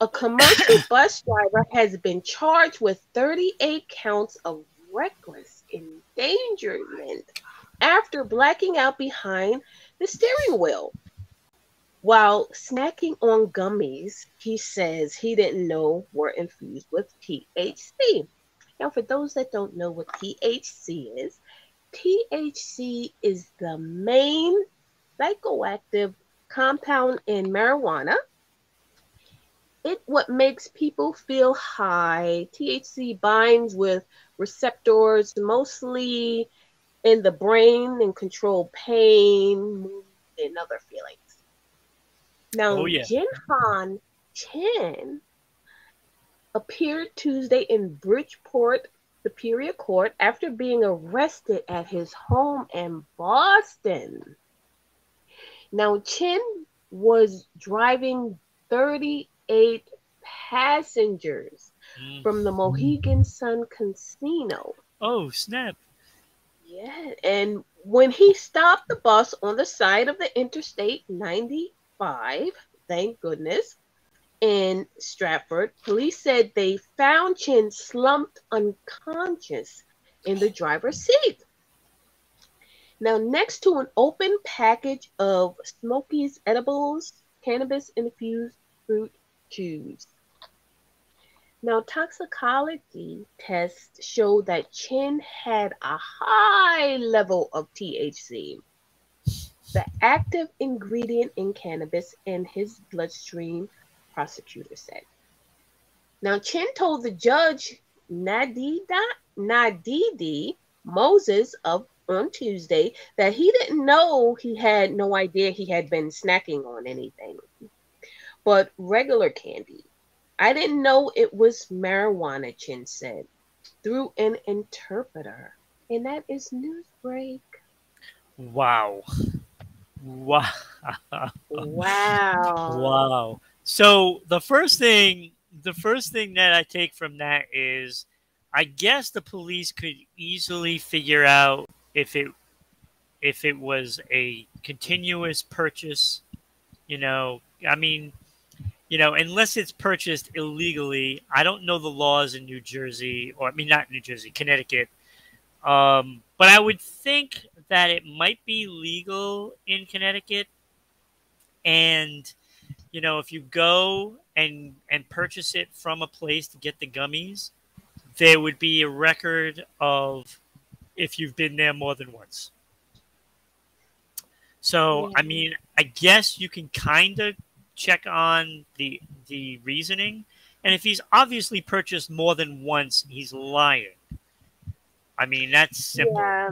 a commercial bus driver has been charged with thirty-eight counts of reckless endangerment after blacking out behind the steering wheel. While snacking on gummies, he says he didn't know were infused with T H C. Now, for those that don't know what T H C is, T H C is the main psychoactive compound in marijuana. It what makes people feel high. T H C binds with receptors mostly in the brain and control pain, mood, and other feelings. Now, oh, yeah. Jinhan Chen appeared Tuesday in Bridgeport Superior Court after being arrested at his home in Boston. Now, Chen was driving thirty-eight passengers mm. from the Mohegan Sun Casino. Oh, snap. Yeah, and when he stopped the bus on the side of the Interstate ninety-five, thank goodness, in Stratford, police said they found Chin slumped unconscious in the driver's seat. Now, next to an open package of Smokies edibles, cannabis-infused fruit juice. Now, toxicology tests showed that Chin had a high level of T H C, the active ingredient in cannabis, in his bloodstream, prosecutor said. Now, Chin told the judge, Nadida, Nadidi Moses of on Tuesday, that he didn't know he had no idea he had been snacking on anything but regular candy. I didn't know it was marijuana, Chin said, through an interpreter. And that is news break. Wow. Wow. Wow. Wow. So the first thing, the first thing that I take from that is, I guess the police could easily figure out if it, if it was a continuous purchase. You know, I mean, you know, unless it's purchased illegally. I don't know the laws in New Jersey, or I mean, not New Jersey, Connecticut. Um, but I would think that it might be legal in Connecticut. And, you know, if you go and, and purchase it from a place to get the gummies, there would be a record of if you've been there more than once. So, yeah. I mean, I guess you can kind of check on the the reasoning, and if he's obviously purchased more than once, he's lying. I mean, that's simple. Yeah.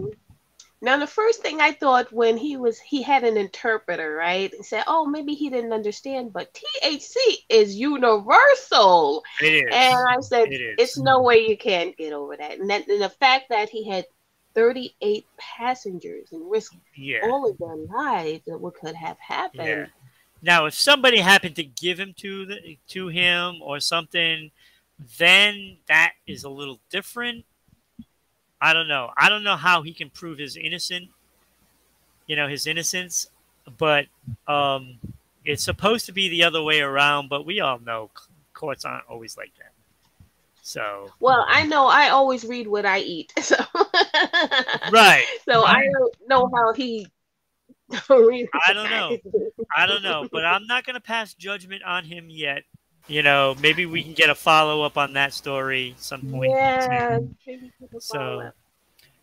Now, the first thing I thought when he was he had an interpreter, right, and said, "Oh, maybe he didn't understand," but T H C is universal. It is, and I said, it "It's no way you can't get over that." And, that, and the fact that he had thirty-eight passengers and risked yeah. all of their lives, that what could have happened. Yeah. Now, if somebody happened to give him to the, to him or something, then that is a little different. I don't know. I don't know how he can prove his innocent, you know, his innocence. But um, it's supposed to be the other way around. But we all know courts aren't always like that. So well, I know I always read what I eat. So. Right. So right. I don't know how he. I don't know. I don't know, but I'm not going to pass judgment on him yet. You know, maybe we can get a follow up on that story some point. Yeah, maybe so,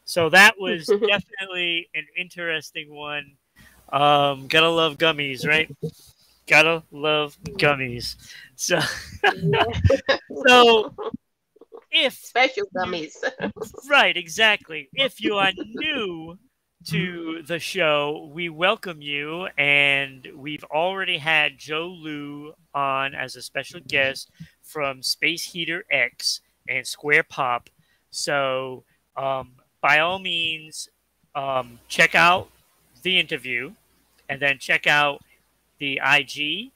so that was definitely an interesting one. Um, gotta love gummies, right? Gotta love gummies. So, so if special gummies, right? Exactly. If you are new to the show, we welcome you, and we've already had Joe Liu on as a special guest from Space Heater X and Square Pop. So um, by all means, um, check out the interview, and then check out the I G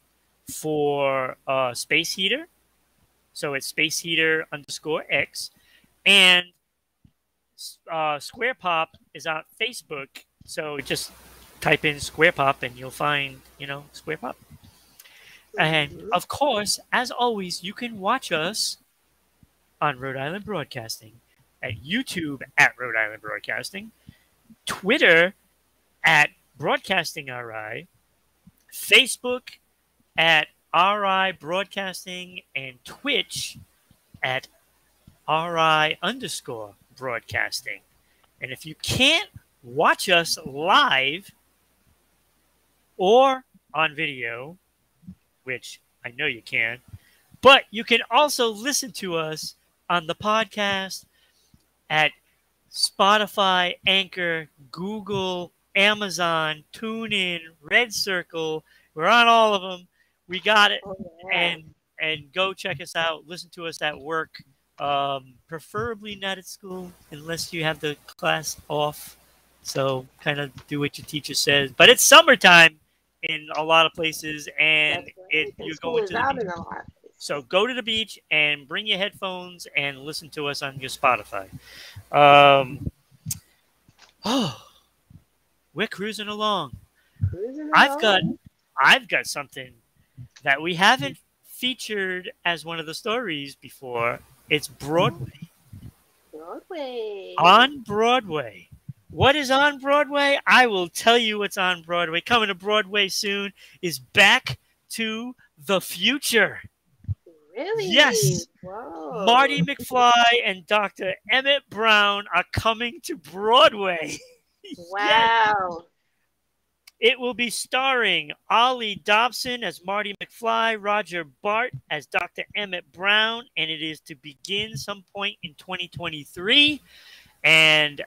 for uh, Space Heater. So it's Space Heater underscore X, and Uh, Square Pop is on Facebook, so just type in Square Pop and you'll find, you know, Square Pop. And of course, as always, you can watch us on Rhode Island Broadcasting, at YouTube at Rhode Island Broadcasting, Twitter at Broadcasting R I, Facebook at R I Broadcasting, and Twitch at R I underscore Broadcasting. And if you can't watch us live or on video, which I know you can, but you can also listen to us on the podcast at Spotify, Anchor, Google, Amazon, TuneIn, Red Circle. We're on all of them. We got it. And and go check us out. Listen to us at work. Um, preferably not at school, unless you have the class off. So kind of do what your teacher says. But it's summertime in a lot of places, and right. it, you go into the beach. So go to the beach and bring your headphones and listen to us on your Spotify. Um, oh, we're cruising along. Cruising I've along. got, I've got something that we haven't featured as one of the stories before. It's Broadway. Broadway. On Broadway. What is on Broadway? I will tell you what's on Broadway. Coming to Broadway soon is Back to the Future. Really? Yes. Whoa. Marty McFly and Doctor Emmett Brown are coming to Broadway. Wow. Yes. It will be starring Ollie Dobson as Marty McFly, Roger Bart as Doctor Emmett Brown, and it is to begin some point in twenty twenty-three. And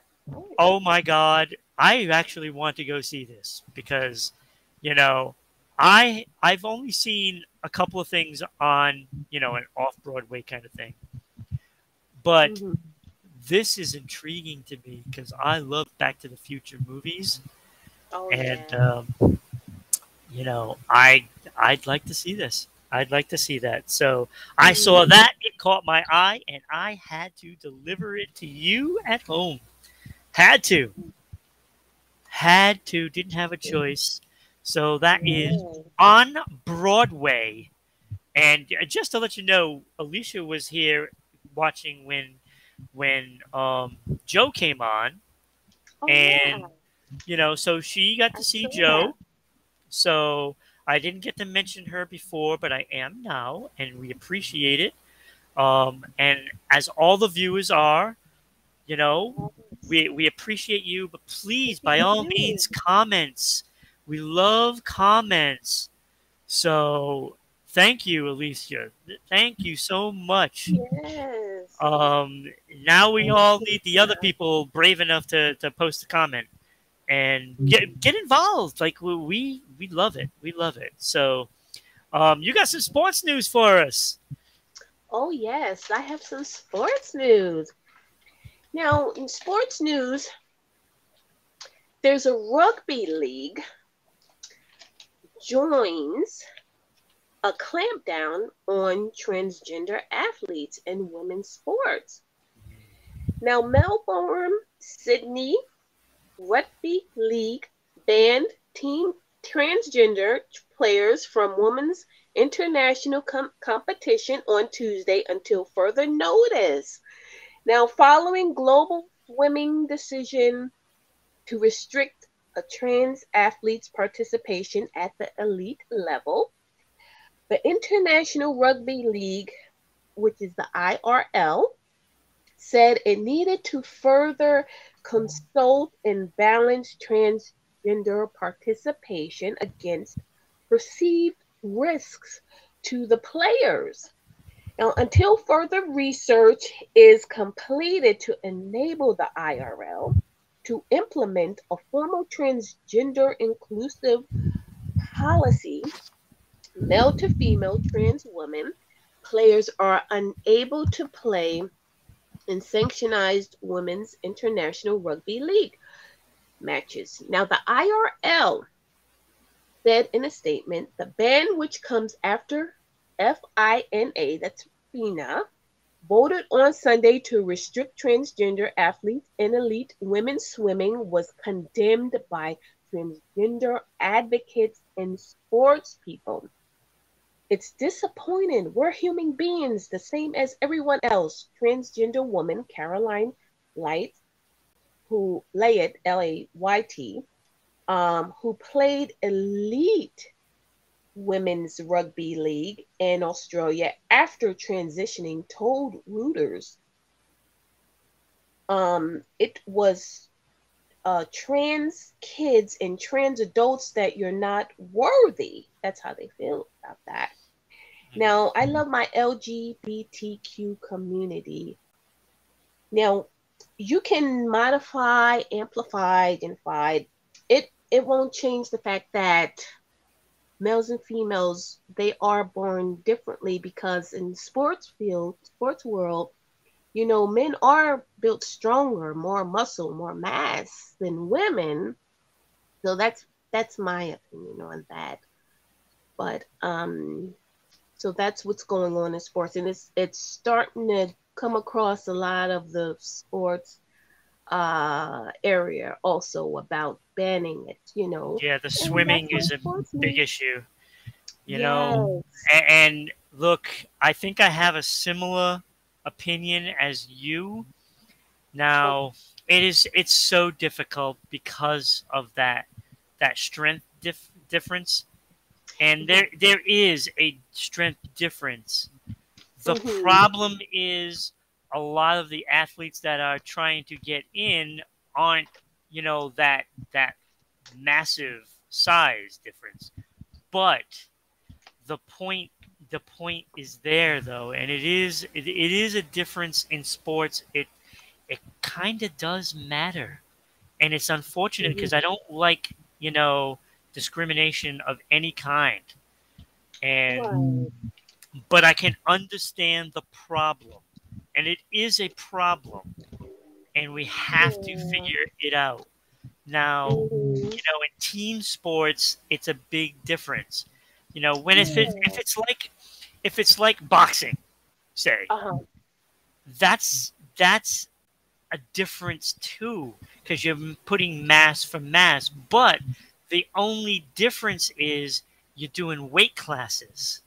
oh my God, I actually want to go see this because, you know, I I've only seen a couple of things on, you know, an off-Broadway kind of thing. But mm-hmm. this is intriguing to me because I love Back to the Future movies. Oh, and, yeah. um, you know, I, I'd like to see this. I'd like to see that. So I saw that. It caught my eye, and I had to deliver it to you at home. Had to. Had to. Didn't have a choice. So that is on Broadway. And just to let you know, Alicia was here watching when when um, Joe came on. Oh, and, yeah. you know, so she got to I see Joe. That. So I didn't get to mention her before, but I am now. And we appreciate it. Um, and as all the viewers are, you know, we, we appreciate you. But please, by all means, comments. We love comments. So thank you, Alicia. Thank you so much. Yes. Um, now we all need the other people brave enough to, to post a comment and get get involved. Like we we love it. We love it. So um, you got some sports news for us. Oh, yes. I have some sports news. Now, in sports news, there's a rugby league joins a clampdown on transgender athletes in women's sports. Now, Melbourne, Sydney Rugby League banned team transgender players from women's international com competition on Tuesday until further notice. Now, following global women's decision to restrict a trans athlete's participation at the elite level, the International Rugby League, which is the I R L, said it needed to further consult and balance transgender participation against perceived risks to the players. Now, until further research is completed to enable the I R L to implement a formal transgender inclusive policy, male to female trans women players are unable to play in sanctioned women's international rugby league matches. Now, the I R L said in a statement, the ban, which comes after F I N A, that's FINA, voted on Sunday to restrict transgender athletes in elite women's swimming, was condemned by transgender advocates and sports people. It's disappointing. We're human beings, the same as everyone else. Transgender woman Caroline Light, who Layit, L A Y T, um, who played elite Women's Rugby League in Australia after transitioning, told Reuters um, it was uh, trans kids and trans adults that you're not worthy. That's how they feel about that. Now, I love my L G B T Q community. Now, you can modify, amplify, identify. It, it won't change the fact that males and females, they are born differently, because in sports field, sports world, you know, men are built stronger, more muscle, more mass than women. So that's that's my opinion on that. But um, So that's what's going on in sports. And it's it's starting to come across a lot of the sports uh, area also about banning it, you know. Yeah, the swimming is a big issue, you yes. know. And, and look, I think I have a similar opinion as you. Now, it is it's so difficult because of that that strength dif difference. And there there is a strength difference. The mm-hmm. problem is a lot of the athletes that are trying to get in aren't, you know, that that massive size difference. But the point the point is there though, and it is it, it is a difference in sports. It it kind of does matter. And it's unfortunate because mm-hmm. I don't like, you know, discrimination of any kind, and Whoa. But I can understand the problem, and it is a problem, and we have yeah. to figure it out. Now, mm-hmm. you know, in team sports, it's a big difference. You know, when yeah. if it if it's like if it's like boxing, say, uh-huh. that's that's a difference too, because you're putting mass for mass, but the only difference is you're doing weight classes.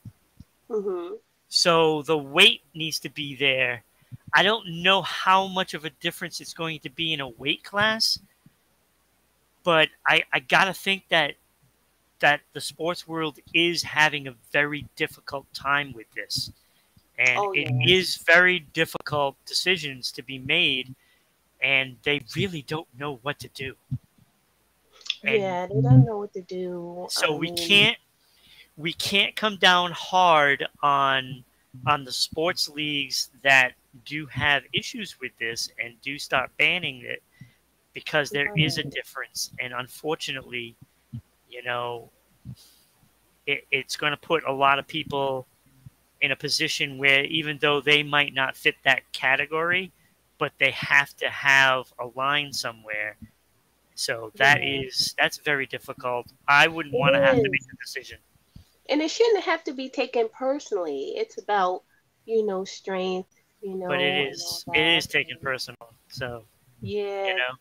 Mm-hmm. So the weight needs to be there. I don't know how much of a difference it's going to be in a weight class, but I, I got to think that, that the sports world is having a very difficult time with this. And oh, yeah. it is very difficult decisions to be made, and they really don't know what to do. And yeah, they don't know what to do. So I mean, we can't we can't come down hard on on the sports leagues that do have issues with this and do start banning it, because there yeah. is a difference, and unfortunately, you know, it, it's going to put a lot of people in a position where even though they might not fit that category, but they have to have a line somewhere. So that yeah. is, that's very difficult. I wouldn't it want to have is. to make a decision. And it shouldn't have to be taken personally. It's about, you know, strength, you know. But it is, it is taken personal. So, yeah, you know.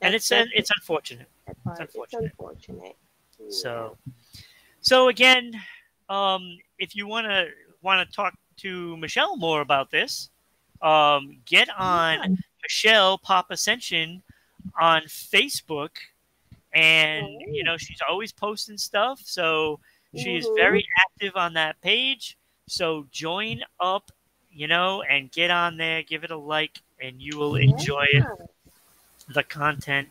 And that's, it's, it's unfortunate. It's unfortunate. It's unfortunate. Yeah. So, so again, um, if you want to, want to talk to Michelle more about this, um, get on yeah. Michelle Pop Ascension on Facebook, and you know she's always posting stuff, so she is very active on that page. So join up, you know, and get on there, give it a like, and you will enjoy yeah. it, the content.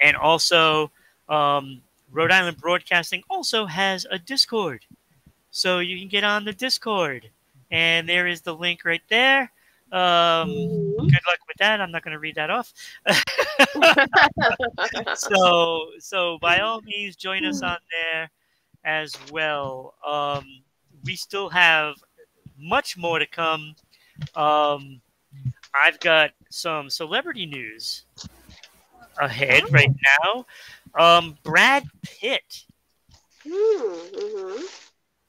And also um Rhode Island Broadcasting also has a Discord, so you can get on the Discord, and there is the link right there. Um, good luck with that. I'm not going to read that off. so, so by all means, join us on there as well. Um, we still have much more to come. Um, I've got some celebrity news ahead right now. Um, Brad Pitt.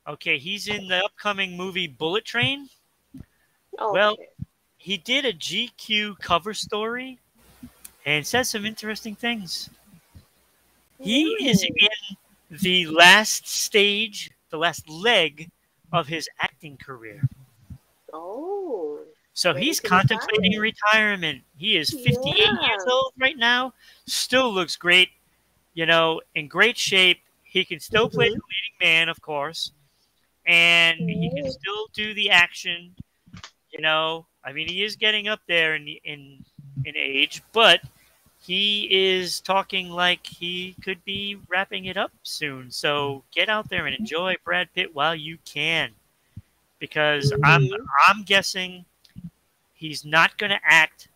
Okay, he's in the upcoming movie Bullet Train. Well, he did a G Q cover story and said some interesting things. He is in the last stage, the last leg of his acting career. Oh. So he's contemplating retirement. He is fifty-eight yeah. years old right now, still looks great, you know, in great shape. He can still mm-hmm. play the leading man, of course, and yeah. he can still do the action. You know, I mean, he is getting up there in in in age, but he is talking like he could be wrapping it up soon. So get out there and enjoy Brad Pitt while you can, because mm-hmm. I'm I'm guessing he's not going to act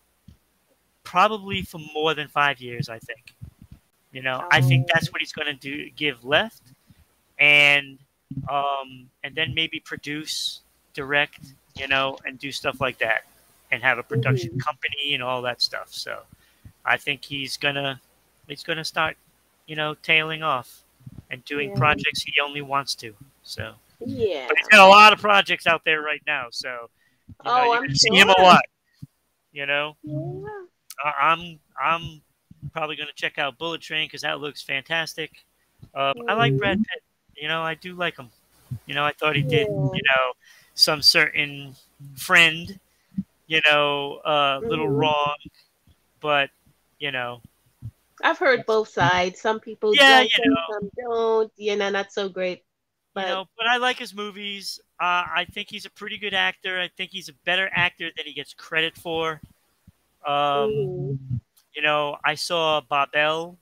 probably for more than five years. I think, you know, um. I think that's what he's going to do. Give left, and um, and then maybe produce, direct. You know, and do stuff like that, and have a production mm-hmm. company and all that stuff. So, I think he's gonna, he's gonna start, you know, tailing off and doing yeah. projects he only wants to. So, Yeah. But he's got a lot of projects out there right now, so you oh, know, you I'm can sure. see him a lot. You know, yeah. uh, I'm I'm probably going to check out Bullet Train because that looks fantastic. Uh, mm. I like Brad Pitt. You know, I do like him. You know, I thought he yeah. did. You know, Some Certain Friend. You know, a uh, mm. little wrong, but you know. I've heard both sides. Some people yeah, like you know, some don't. You know, not so great. But you know, but I like his movies. Uh, I think he's a pretty good actor. I think he's a better actor than he gets credit for. Um, mm. You know, I saw Babel.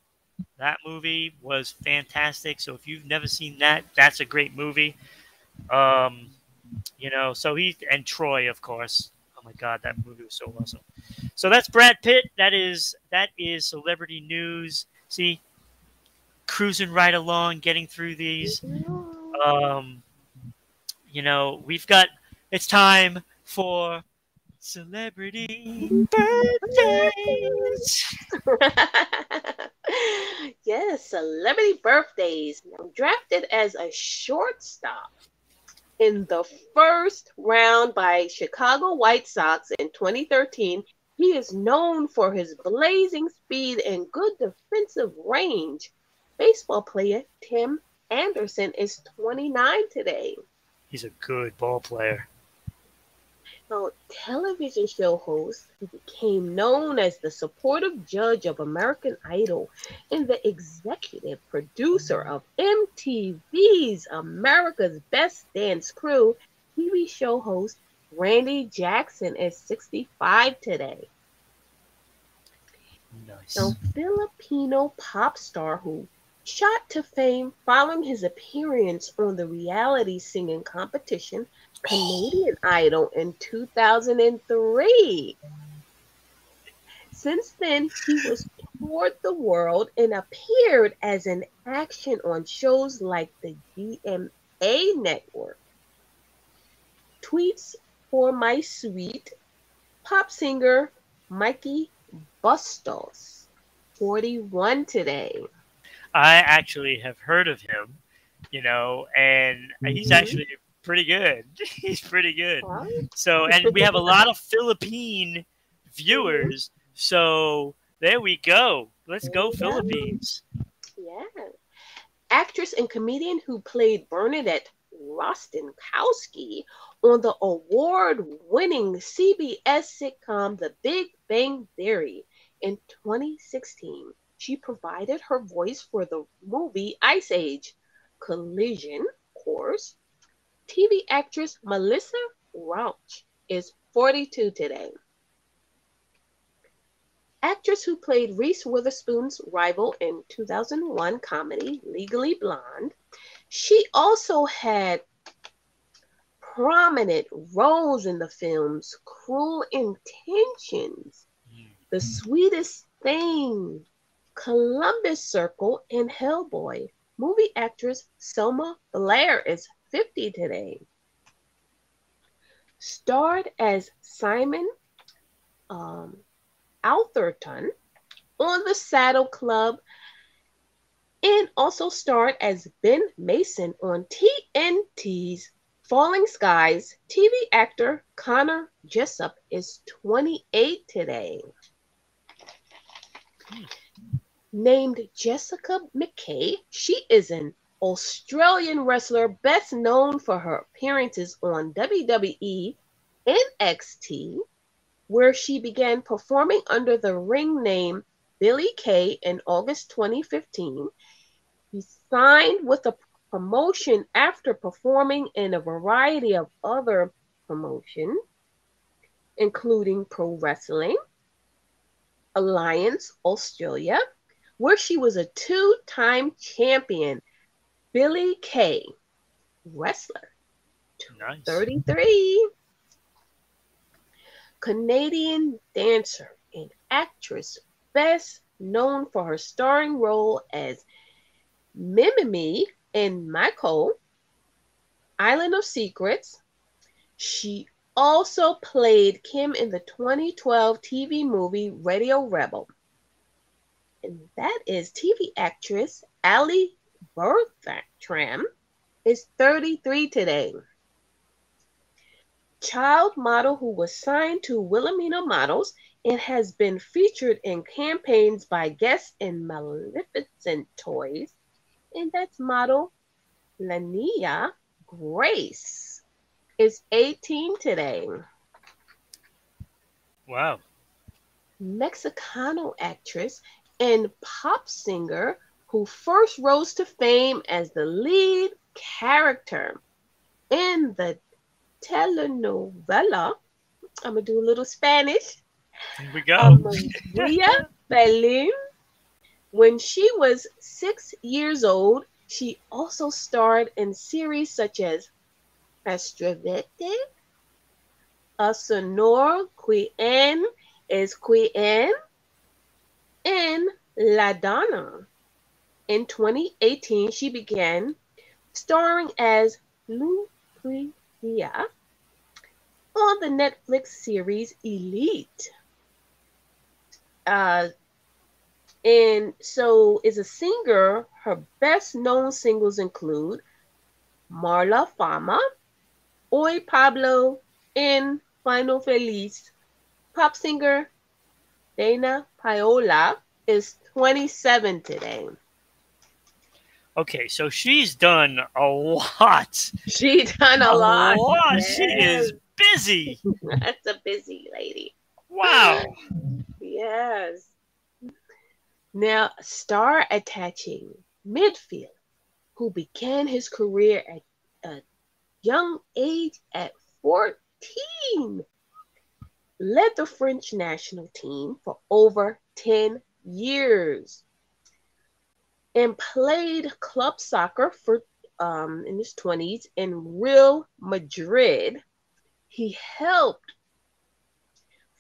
That movie was fantastic. So if you've never seen that, that's a great movie. Um, you know, so he and Troy, of course. Oh my God, that movie was so awesome. So that's Brad Pitt. That is that is celebrity news. See, cruising right along, getting through these. Um, you know, we've got. It's time for celebrity birthdays. Yes, celebrity birthdays. Now, drafted as a shortstop in the first round by Chicago White Sox in twenty thirteen, he is known for his blazing speed and good defensive range. Baseball player Tim Anderson is twenty-nine today. He's a good ball player. Now, television show host, he became known as the supportive judge of American Idol and the executive producer of M T V's America's Best Dance Crew. T V show host Randy Jackson is sixty-five today. Nice. Now, Filipino pop star who shot to fame following his appearance on the reality singing competition Canadian Idol in two thousand three. Since then, he was toured the world and appeared as an action on shows like the G M A Network. Tweets for My Sweet, pop singer Mikey Bustos, forty-one today. I actually have heard of him, you know, and he's actually pretty good. He's pretty good. So, and we have a lot of Philippine viewers. So there we go. Let's go Philippines. Yeah. Actress and comedian who played Bernadette Rostenkowski on the award-winning C B S sitcom The Big Bang Theory in twenty sixteen. She provided her voice for the movie Ice Age Collision Course. T V actress Melissa Rauch is forty-two today. Actress who played Reese Witherspoon's rival in two thousand one comedy Legally Blonde. She also had prominent roles in the films Cruel Intentions, The Sweetest Thing, Columbus Circle, and Hellboy. Movie actress Selma Blair is fifty today. Starred as Simon um, Atherton on The Saddle Club, and also starred as Ben Mason on T N T's Falling Skies. T V actor Connor Jessup is twenty-eight today. Named Jessica McKay, she is an Australian wrestler best known for her appearances on W W E N X T, where she began performing under the ring name Billie Kay in August twenty fifteen. She signed with a promotion after performing in a variety of other promotions, including Pro Wrestling Alliance Australia, where she was a two-time champion. Billie Kay, wrestler, nice. thirty-three. Canadian dancer and actress, best known for her starring role as Mimimi in Michael, Island of Secrets. She also played Kim in the twenty twelve T V movie Radio Rebel. And that is T V actress Ali Bertram, is thirty-three today. Child model who was signed to Wilhelmina Models and has been featured in campaigns by Guess and Maleficent Toys. And that's model Lania Grace is eighteen today. Wow. Mexicano actress and pop singer who first rose to fame as the lead character in the telenovela. I'm going to do a little Spanish. Here we go. Maria Belén. When she was six years old, she also starred in series such as Astravete, A Sonor Quien is Quien, and La Donna. In twenty eighteen, she began starring as Lupita on the Netflix series Elite. Uh, and so is a singer. Her best known singles include Marla Fama, Hoy Pablo, and Final Feliz. Pop singer Dana Paola is twenty-seven today. Okay, so she's done a lot. She done a, a lot. lot. She is busy. That's a busy lady. Wow. Yes. Now, star attaching midfield, who began his career at a young age at fourteen, led the French national team for over ten years and played club soccer for um, in his twenties in Real Madrid. He helped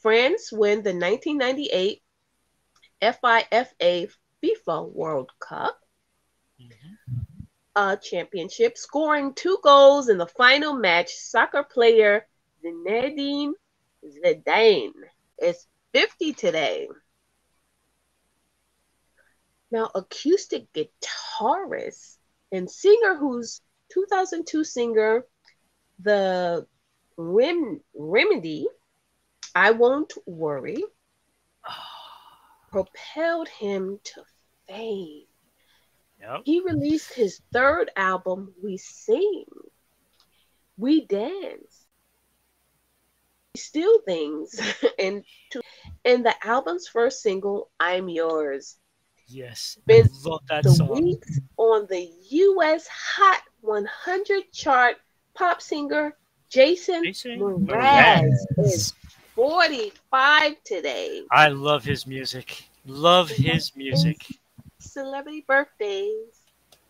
France win the nineteen ninety-eight FIFA FIFA World Cup mm-hmm. uh, championship, scoring two goals in the final match. Soccer player Zinedine Zidane is fifty today. Now, acoustic guitarist and singer whose two thousand two singer, The Rem- Remedy, I Won't Worry, propelled him to fame. Yep. He released his third album, We Sing, We Dance, We Steal Things, and, to- and the album's first single, I'm Yours. Yes, I love that song. Weeks on the U S Hot one hundred chart, pop singer Jason, Jason Mraz is forty-five today. I love his music. Love his music. Celebrity birthdays.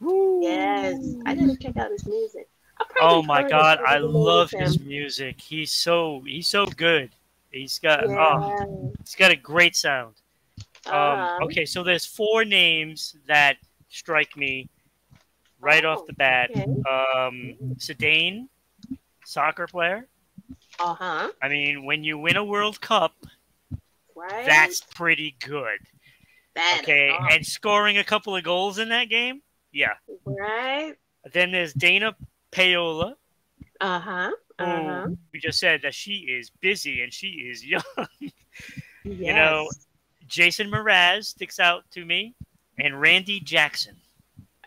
Woo. Yes, I gotta check out his music. Oh my God, I love his music. He's so he's so good. He's got yeah. oh, he's got a great sound. Um, okay, so there's four names that strike me right oh, off the bat. Okay. Um, Zidane, soccer player. Uh huh. I mean, when you win a World Cup, right? That's pretty good. That okay, awesome. And scoring a couple of goals in that game, yeah. Right. Then there's Dana Paola. Uh huh. Uh huh. We just said that she is busy and she is young. Yes. You know. Jason Mraz sticks out to me, and Randy Jackson.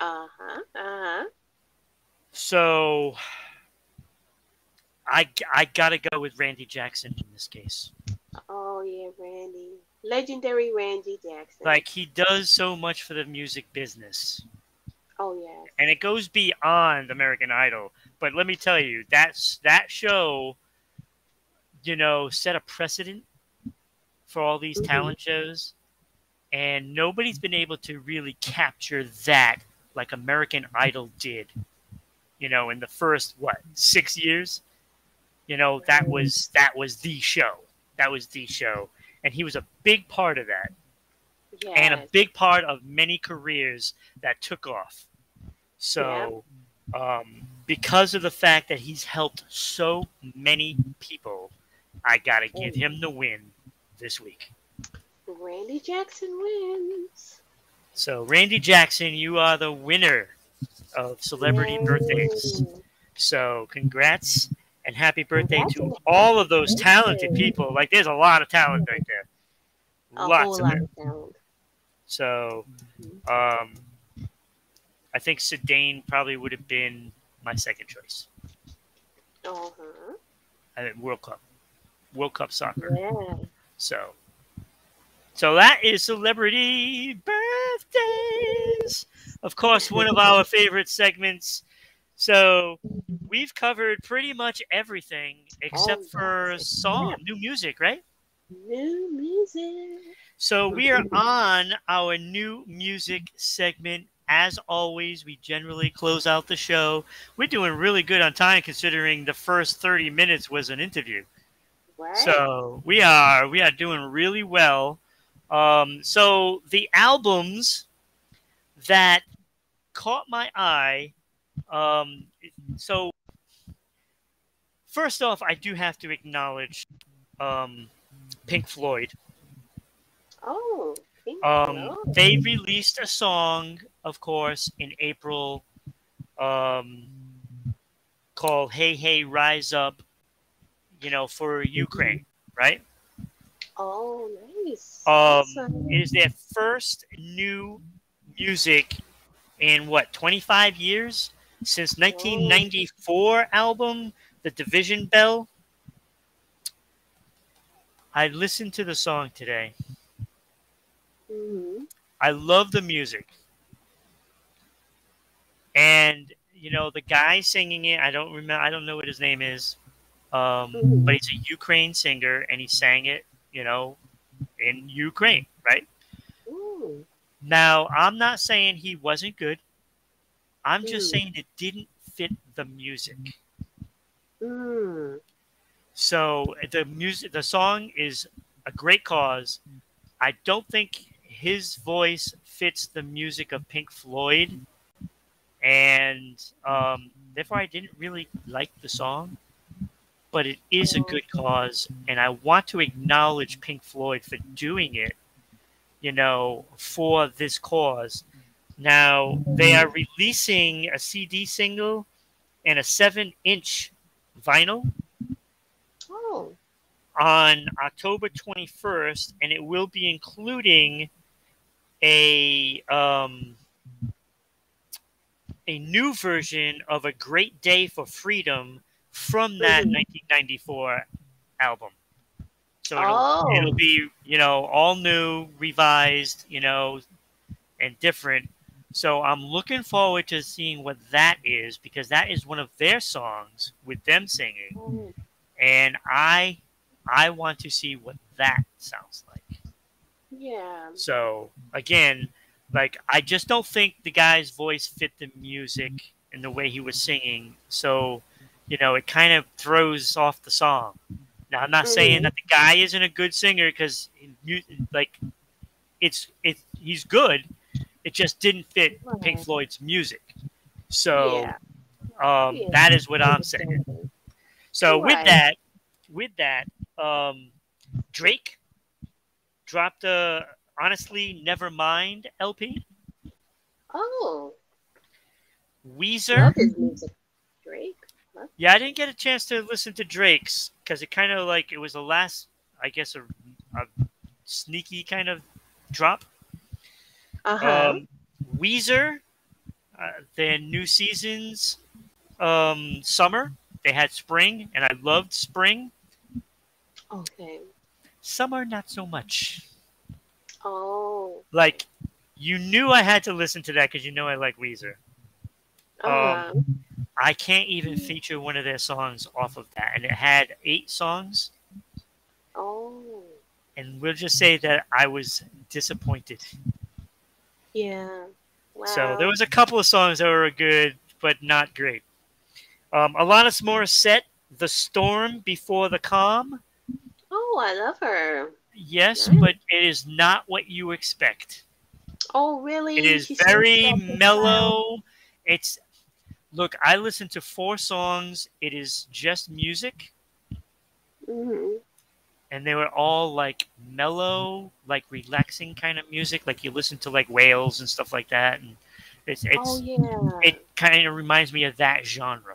Uh-huh, uh-huh. So, I, I gotta go with Randy Jackson in this case. Oh, yeah, Randy. Legendary Randy Jackson. Like, he does so much for the music business. Oh, yeah. And it goes beyond American Idol. But let me tell you, that's, that show, you know, set a precedent for all these talent mm-hmm. shows, and nobody's been able to really capture that like American Idol did, you know, in the first, what, six years, you know, that was, that was the show, that was the show. And he was a big part of that yes. and a big part of many careers that took off. So yeah. um, because of the fact that he's helped so many people, I got to give him the win this week. Randy Jackson wins. So Randy Jackson, you are the winner. of celebrity Yay. birthdays. So congrats and happy birthday to all of those talented people. Like, there's a lot of talent right there. A Lots of it. Talent. So um, I think Sedane probably would have been my second choice. Uh-huh. I mean, World Cup. World Cup soccer. Yeah. So, so that is celebrity birthdays. Of course, one of our favorite segments. So we've covered pretty much everything except oh, for song, yeah. new music, right? New music. So we are on our new music segment. As always, we generally close out the show. We're doing really good on time considering the first thirty minutes was an interview. What? So we are we are doing really well. Um, so the albums that caught my eye. Um, so first off, I do have to acknowledge um, Pink Floyd. Oh, Pink Floyd. Um, they released a song, of course, in April um, called "Hey Hey Rise Up." You know, for Ukraine, right? Oh, nice. Um, awesome. It is their first new music in, what, twenty-five years? Since nineteen ninety-four oh. album, The Division Bell. I listened to the song today. Mm-hmm. I love the music. And, you know, the guy singing it, I don't remember, I don't know what his name is. Um, but he's a Ukraine singer, and he sang it, you know, in Ukraine, right? Ooh. Now, I'm not saying he wasn't good. I'm just Ooh. saying it didn't fit the music. Ooh. So the music, the song is a great cause. I don't think his voice fits the music of Pink Floyd, and um, therefore I didn't really like the song. But it is a good cause, and I want to acknowledge Pink Floyd for doing it, you know, for this cause. Now, they are releasing a C D single and a seven-inch vinyl oh. on October twenty-first, and it will be including a um, a new version of A Great Day for Freedom from that nineteen ninety-four album. So it'll, oh. it'll be, you know, all new, revised, you know, and different. So I'm looking forward to seeing what that is, because that is one of their songs with them singing. Oh. And I I want to see what that sounds like. Yeah. So, again, like, I just don't think the guy's voice fit the music and the way he was singing. So, you know, it kind of throws off the song. Now, I'm not saying that the guy isn't a good singer, because, like, it's it he's good. It just didn't fit Pink Floyd's music. So yeah. um, yeah. that is what I'm saying. So with that, with that, um, Drake dropped a Honestly Nevermind L P. Oh, Weezer. I love his music. Drake. Yeah, I didn't get a chance to listen to Drake's because it kind of like it was the last, I guess, a, a sneaky kind of drop. Uh-huh. Um, Weezer, uh, their New Seasons, um, Summer. They had Spring, and I loved Spring. Okay. Summer, not so much. Oh. Like, you knew I had to listen to that because you know I like Weezer. Oh, uh-huh. um, I can't even feature one of their songs off of that. And it had eight songs. Oh. And we'll just say that I was disappointed. Yeah. Wow. So there was a couple of songs that were good, but not great. Um, Alanis Morissette, The Storm Before the Calm. Oh, I love her. Yes, yeah. But it is not what you expect. Oh, really? It is She's very mellow. It's... Look, I listened to four songs. It is just music. Mm-hmm. And they were all like mellow, like relaxing kind of music. Like you listen to like whales and stuff like that. And It's, it's, oh, yeah. It kind of reminds me of that genre.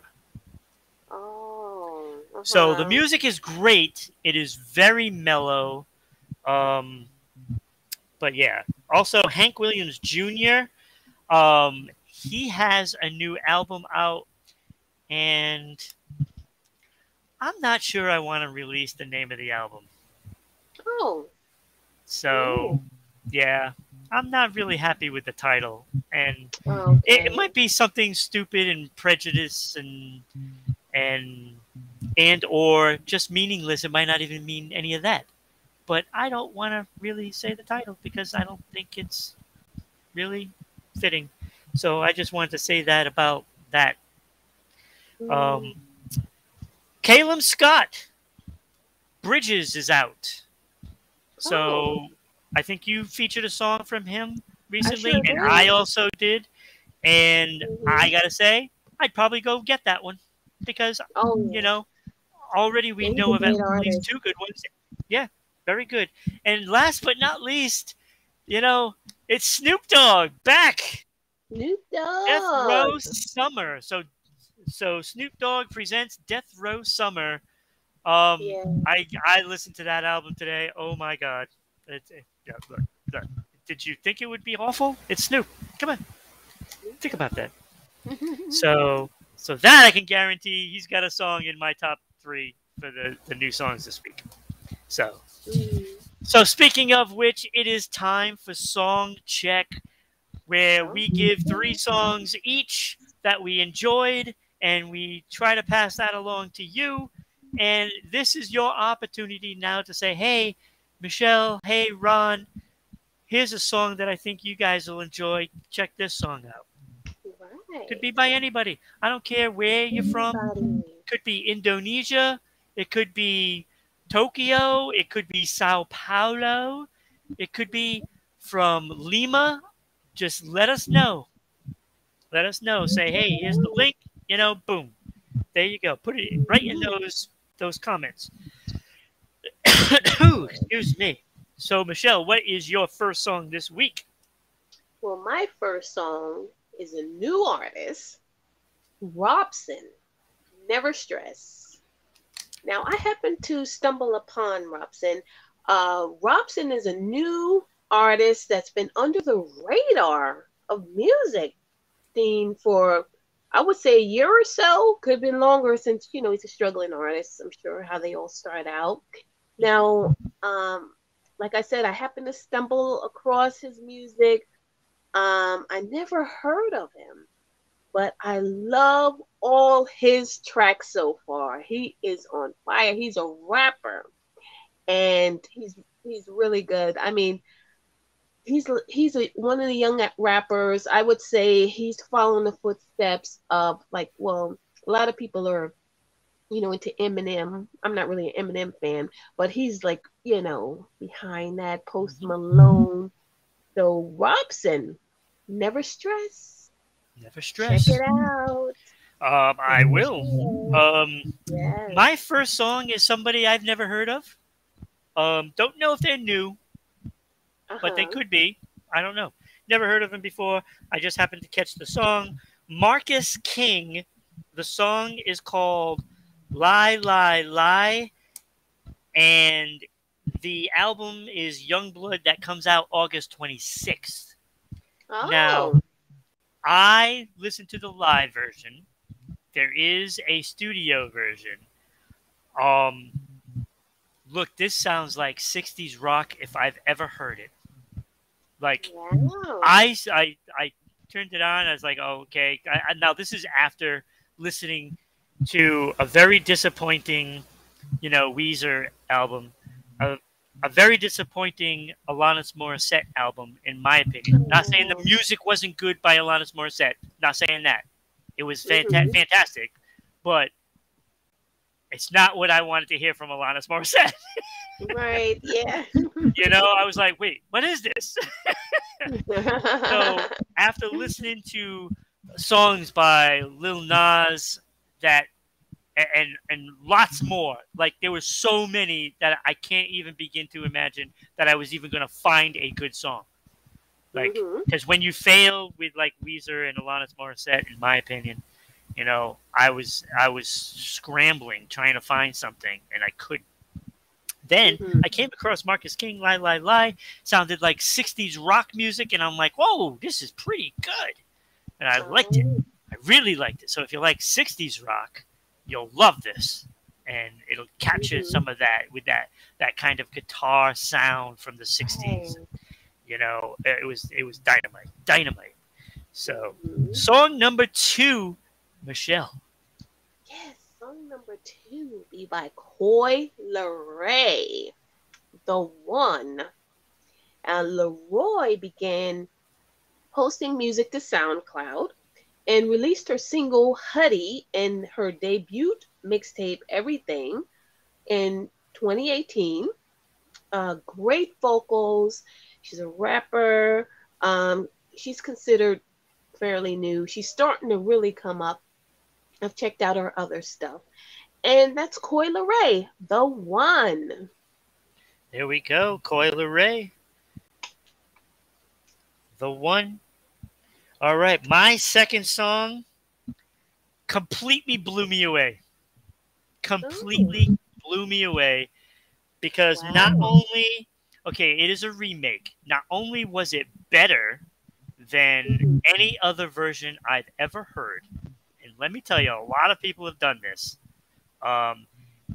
Oh. Uh-huh. So the music is great. It is very mellow. Um, but yeah. Also, Hank Williams Junior, um, he has a new album out, and I'm not sure I want to release the name of the album. Oh. So, Ooh. yeah, I'm not really happy with the title, and oh, okay. it, it might be something stupid and prejudice and and and or just meaningless. It might not even mean any of that. But I don't want to really say the title because I don't think it's really fitting. So I just wanted to say that about that. Um, Calum Scott, Bridges is out. So oh. I think you featured a song from him recently, I sure and did. I also did. And mm-hmm. I got to say, I'd probably go get that one because, oh, you know, already we Maybe know of at least two good ones. Yeah. Very good. And last but not least, you know, it's Snoop Dogg back. Snoop Dogg. Death Row Summer. So so Snoop Dogg presents Death Row Summer. Um, yeah. I I listened to that album today. Oh, my God. It, it, yeah, look, look. Did you think it would be awful? It's Snoop. Come on. Think about that. so so that I can guarantee he's got a song in my top three for the, the new songs this week. So, so speaking of which, it is time for Song Check, where we give three songs each that we enjoyed, and we try to pass that along to you. And this is your opportunity now to say, hey, Michelle, hey, Ron, here's a song that I think you guys will enjoy. Check this song out. Right. Could be by anybody. I don't care where you're from. It could be Indonesia. It could be Tokyo, it could be Sao Paulo, it could be from Lima. Just let us know. Let us know. Say, hey, here's the link. You know, boom. There you go. Put it right in those those comments. Excuse me. So, Michelle, what is your first song this week? Well, my first song is a new artist, Robson, Never Stress. Now, I happened to stumble upon Robson. Uh, Robson is a new artist that's been under the radar of music theme for, I would say, a year or so. Could have been longer since, you know, he's a struggling artist. I'm sure how they all start out. Now, um, like I said, I happened to stumble across his music. Um, I never heard of him, but I love all his tracks so far. He is on fire. He's a rapper, and he's he's really good. I mean, he's he's a, one of the young rappers. I would say he's following the footsteps of, like, well, a lot of people are, you know, into Eminem. I'm not really an Eminem fan, but he's, like, you know, behind that, Post Malone. So Robson, Never Stress. Never Stress. Check it out. Um, I will. Um, yes. My first song is somebody I've never heard of. Um, don't know if they're new, uh-huh. but they could be. I don't know. Never heard of them before. I just happened to catch the song. Marcus King. The song is called Lie, Lie, Lie. And the album is Youngblood that comes out August twenty-sixth. Oh. Now, I listened to the live version. There is a studio version. Um, look, this sounds like sixties rock if I've ever heard it. Like, wow. I, I, I turned it on. I was like, oh, okay. I, I, now, this is after listening to a very disappointing, you know, Weezer album, a, a very disappointing Alanis Morissette album, in my opinion. Not saying the music wasn't good by Alanis Morissette. Not saying that. It was fanta- fantastic, but it's not what I wanted to hear from Alanis Morissette. Right, yeah. You know, I was like, wait, what is this? So after listening to songs by Lil Nas that and and lots more, like there were so many that I can't even begin to imagine that I was even going to find a good song. Like, because mm-hmm. when you fail with like Weezer and Alanis Morissette, in my opinion, you know, I was I was scrambling trying to find something and I couldn't. Then mm-hmm. I came across Marcus King, Lie, Lie, Lie, sounded like sixties rock music. And I'm like, whoa, this is pretty good. And I liked it. I really liked it. So if you like sixties rock, you'll love this. And it'll capture mm-hmm. some of that with that, that kind of guitar sound from the sixties. Oh. You know, it was, it was dynamite, dynamite. So mm-hmm. song number two, Michelle. Yes. Song number two will be by Coy Leray, The One. And Leroy began posting music to SoundCloud and released her single Huddy and her debut mixtape Everything in twenty eighteen. Uh, great vocals. She's a rapper. Um, she's considered fairly new. She's starting to really come up. I've checked out her other stuff. And that's Coy Leray, The One. There we go. Coy Leray, The One. All right. My second song completely blew me away. Completely Ooh. blew me away. Because wow. not only, okay, it is a remake. Not only was it better than mm-hmm. any other version I've ever heard. Let me tell you, a lot of people have done this, um,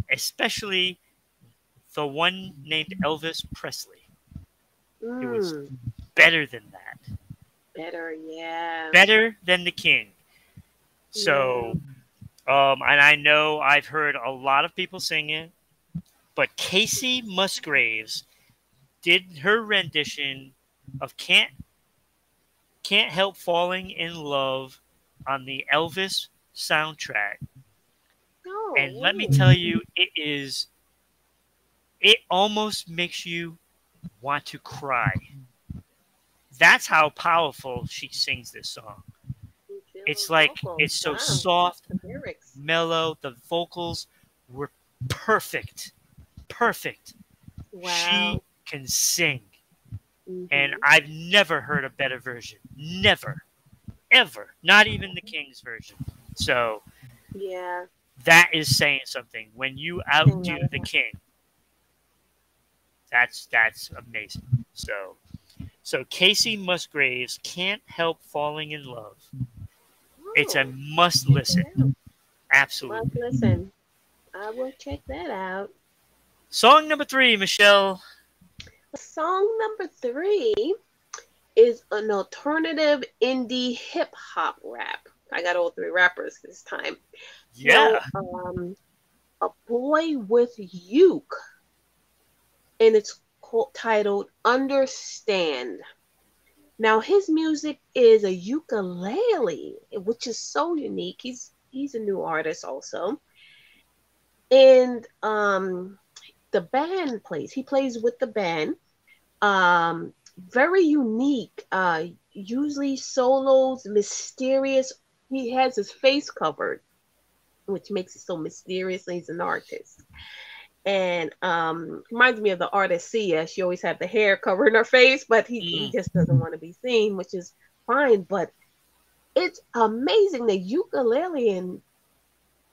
especially the one named Elvis Presley. Mm. It was better than that. Better, yeah. Better than The King. So, yeah. um, and I know I've heard a lot of people sing it, but Casey Musgraves did her rendition of Can't, Can't Help Falling in Love on the Elvis soundtrack. Oh, and let me tell you, it is, it almost makes you want to cry. That's how powerful she sings this song. It's like, it's so soft, mellow. The vocals were perfect. Perfect. Wow. She can sing. Mm-hmm. And I've never heard a better version. Never. Ever, not even the King's version. So, yeah, that is saying something. When you outdo yeah. the King, that's that's amazing. So, so Casey Musgraves, Can't Help Falling in Love. Ooh. It's a must listen. Absolutely, must listen. I will check that out. Song number three, Michelle. Song number three is an alternative indie hip hop rap. I got all three rappers this time. Yeah. So, um, A Boy With Uke. And it's called, titled Understand. Now his music is a ukulele, which is so unique. He's he's a new artist also. And um, the band plays. He plays with the band. Um Very unique, uh, usually solos, mysterious. He has his face covered, which makes it so mysterious. He's an artist. And um, reminds me of the artist Sia. She always had the hair covering her face, but he, mm. he just doesn't want to be seen, which is fine. But it's amazing, the ukulele, and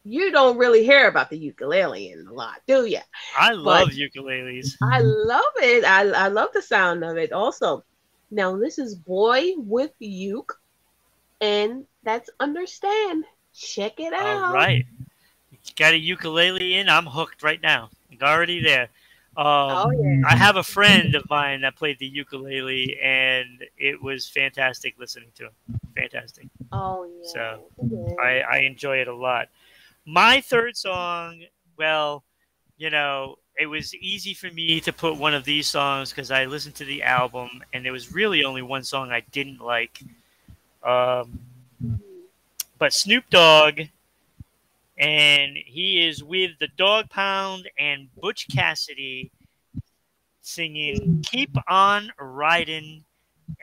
you don't really hear about the ukulele in a lot, do you? I love but ukuleles. I love it. I, I love the sound of it also. Now, this is Boy With Uke, and that's Understand. Check it out. All right. You got a ukulele in? I'm hooked right now. It's already there. Um, oh, yeah. I have a friend of mine that played the ukulele, and it was fantastic listening to him. Fantastic. Oh, yeah. So yeah. I, I enjoy it a lot. My third song, well, you know, it was easy for me to put one of these songs because I listened to the album, and there was really only one song I didn't like. Um, but Snoop Dogg, and he is with the Dog Pound and Butch Cassidy singing Keep On Ridin'.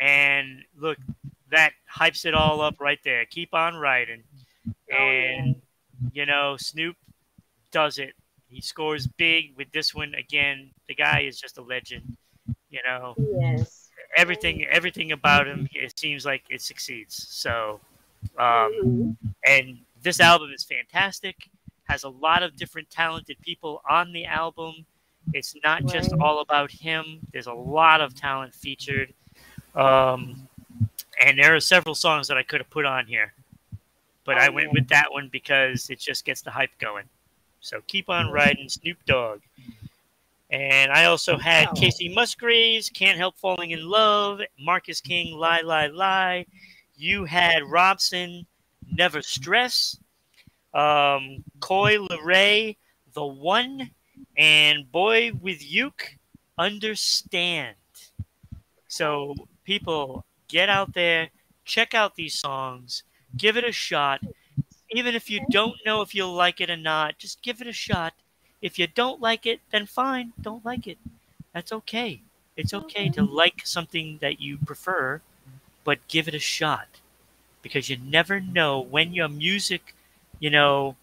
And look, that hypes it all up right there. Keep on ridin'. And... Oh, yeah. You know, Snoop does it. He scores big with this one again. The guy is just a legend, you know. Yes. everything everything about him, it seems like it succeeds. So, um, and this album is fantastic. Has a lot of different talented people on the album. It's not just all about him. There's a lot of talent featured. Um, and there are several songs that I could have put on here, but oh, I went yeah. with that one because it just gets the hype going. So Keep On Riding, Snoop Dogg. And I also had wow. Casey Musgraves, Can't Help Falling in Love, Marcus King, Lie, Lie, Lie. You had Robson, Never Stress, um, Coy Leray, The One, and Boy With Uke, Understand. So people, get out there, check out these songs, give it a shot. Even if you don't know if you'll like it or not, just give it a shot. If you don't like it, then fine, don't like it. That's okay. It's okay to like something that you prefer, but give it a shot, because you never know when your music, you know,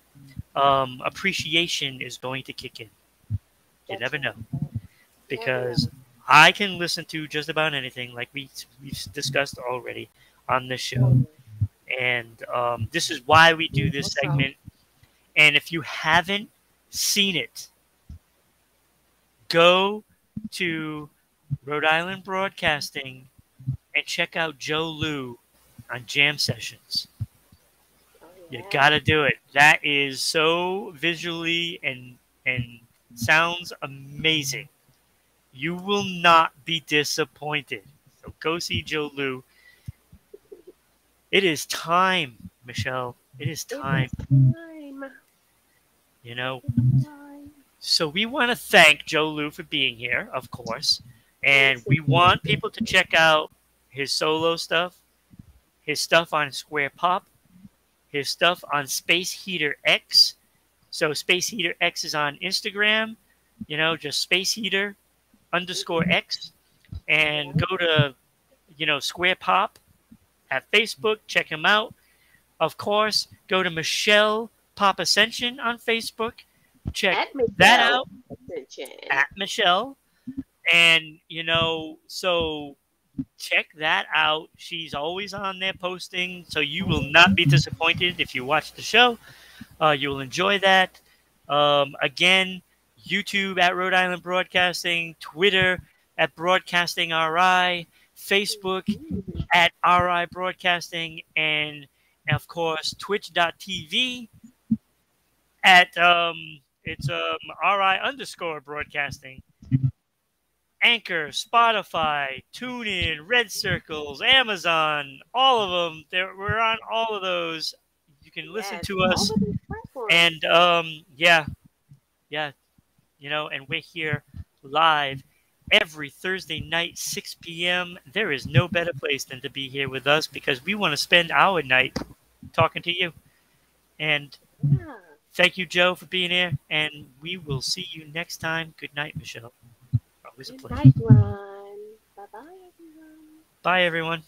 um, appreciation is going to kick in. You never know, because I can listen to just about anything, like we, we've discussed already on this show. And um, this is why we do this segment. And if you haven't seen it, go to Rhode Island Broadcasting and check out Joe Liu on Jam Sessions. Oh, yeah. You gotta do it. That is so visually and and sounds amazing. You will not be disappointed. So go see Joe Liu. It is time, Michelle. It is time. It is time. You know? Time. So we want to thank Joe Liu for being here, of course. And we want people to check out his solo stuff, his stuff on Square Pop, his stuff on Space Heater X. So Space Heater X is on Instagram. You know, just Space Heater underscore X. And go to, you know, Square Pop at Facebook, check him out. Of course, go to Michelle Pop Ascension on Facebook. Check that out. Ascension. At Michelle. And, you know, so check that out. She's always on there posting, so you will not be disappointed if you watch the show. Uh, you will enjoy that. Um, again, YouTube at Rhode Island Broadcasting, Twitter at Broadcasting R I, Facebook at R I Broadcasting, and of course twitch dot t v at um it's um R I underscore Broadcasting, Anchor, Spotify, TuneIn, Red Circles, Amazon, all of them. There, we're on all of those. You can listen yes, to us, and um yeah, yeah, you know, and we're here live every Thursday night, six p m There is no better place than to be here with us, because we want to spend our night talking to you. And yeah. thank you, Joe, for being here. And we will see you next time. Good night, Michelle. Always a pleasure. Good night, everyone. Bye-bye, everyone. Bye, everyone.